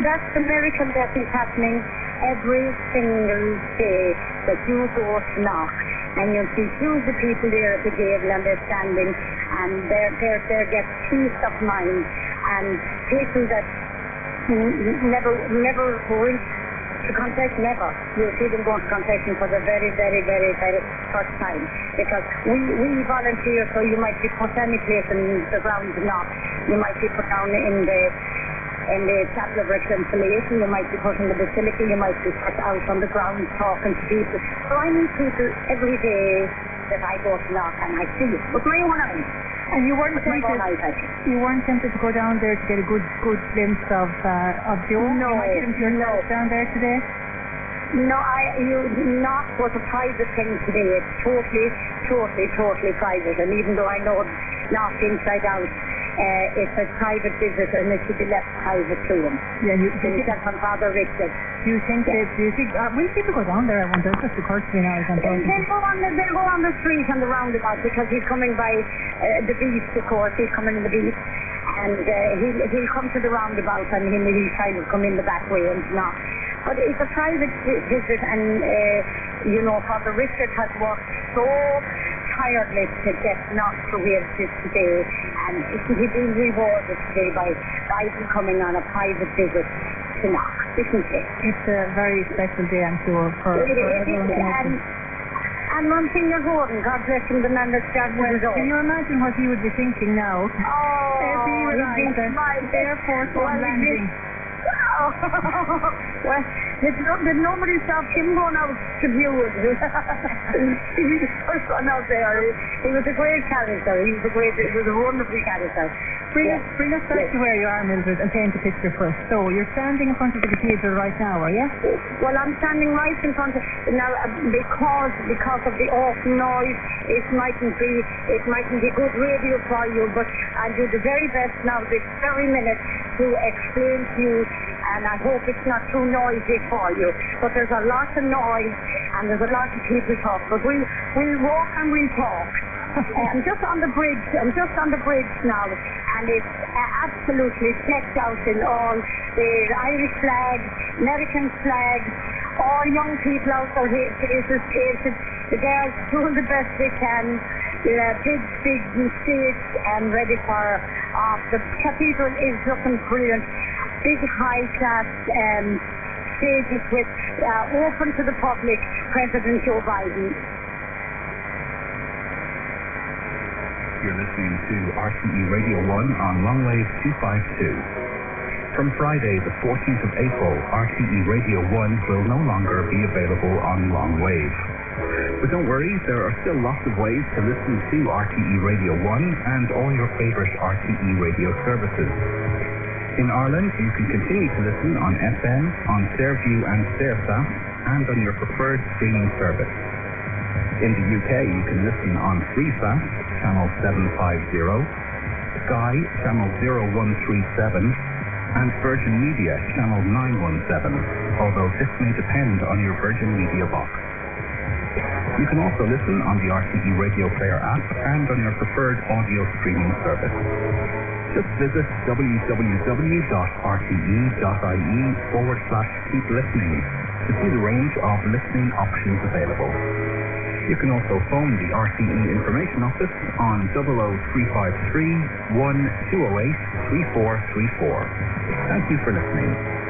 That's the miracle that is happening every single day that you go to Knock. And you'll see huge people there at the table, and they're standing, and they get peace of mind. And people that never went to confession, never. You'll see them going to confession for the very, very, very, very first time. Because we volunteer, so you might be put any place in the grounds of Knock. You might be put down in the Chapel of Reconciliation, you might be put in the Basilica, you might be put out on the ground talking to people. So I meet people every day that I go to Knock, and I see it with my own eyes. And you weren't tempted to go down there to get a good glimpse of Joe? No. You might yourself down there today? No, Knock was a private thing today. It's totally private. And even though I know Knock inside out, It was private visit and it should be left private to him. Yeah, you see that from Father Richard. Do you think that, will people go down there? I wonder, just occurs to me now. They'll go on the street and the roundabout, because he's coming by the beach, of course, he's coming in the beach, and he'll come to the roundabout and he'll kind of come in the back way and not. But it's a private visit, and Father Richard has worked so tiredly to get not to where it is today, and he's been rewarded today by Biden coming on a private visit to Knock, isn't it? It's a very special day, I'm sure, for everyone. And Monsignor Gordon, God bless him, the man that started it all. Can you imagine what he would be thinking now? Oh, if he arrived at the airport or landing. Well, did nobody stop him going out to view it? He was the first one out there. He was a great character. He was a wonderful character. Bring us back to where you are, Mildred, and paint the picture first. So you're standing in front of the cathedral right now, are you? Well, I'm standing right in front of now because of the awful noise. It mightn't be good radio for you, but I'll do the very best now this very minute to explain to you. And I hope it's not too noisy for you. But there's a lot of noise and there's a lot of people talk. But we'll walk and we'll talk. I'm just on the bridge now. And it's absolutely decked out in all the Irish flags, American flags, all young people out there, faces painted. The girls doing the best they can. Big mistakes and ready for the cathedral is looking brilliant. Big high-class stages with open to the public, President Joe Biden. You're listening to RTE Radio 1 on Longwave 252. From Friday, the 14th of April, RTE Radio 1 will no longer be available on Longwave. But don't worry, there are still lots of ways to listen to RTE Radio 1 and all your favourite RTE radio services. In Ireland, you can continue to listen on FM, on StairView and StairSat, and on your preferred streaming service. In the UK, you can listen on Freesat, channel 750, Sky, channel 0137, and Virgin Media, channel 917, although this may depend on your Virgin Media box. You can also listen on the RTE Radio Player app and on your preferred audio streaming service. Just visit www.rte.ie/keep-listening to see the range of listening options available. You can also phone the RTE Information Office on 00353 1208 3434. Thank you for listening.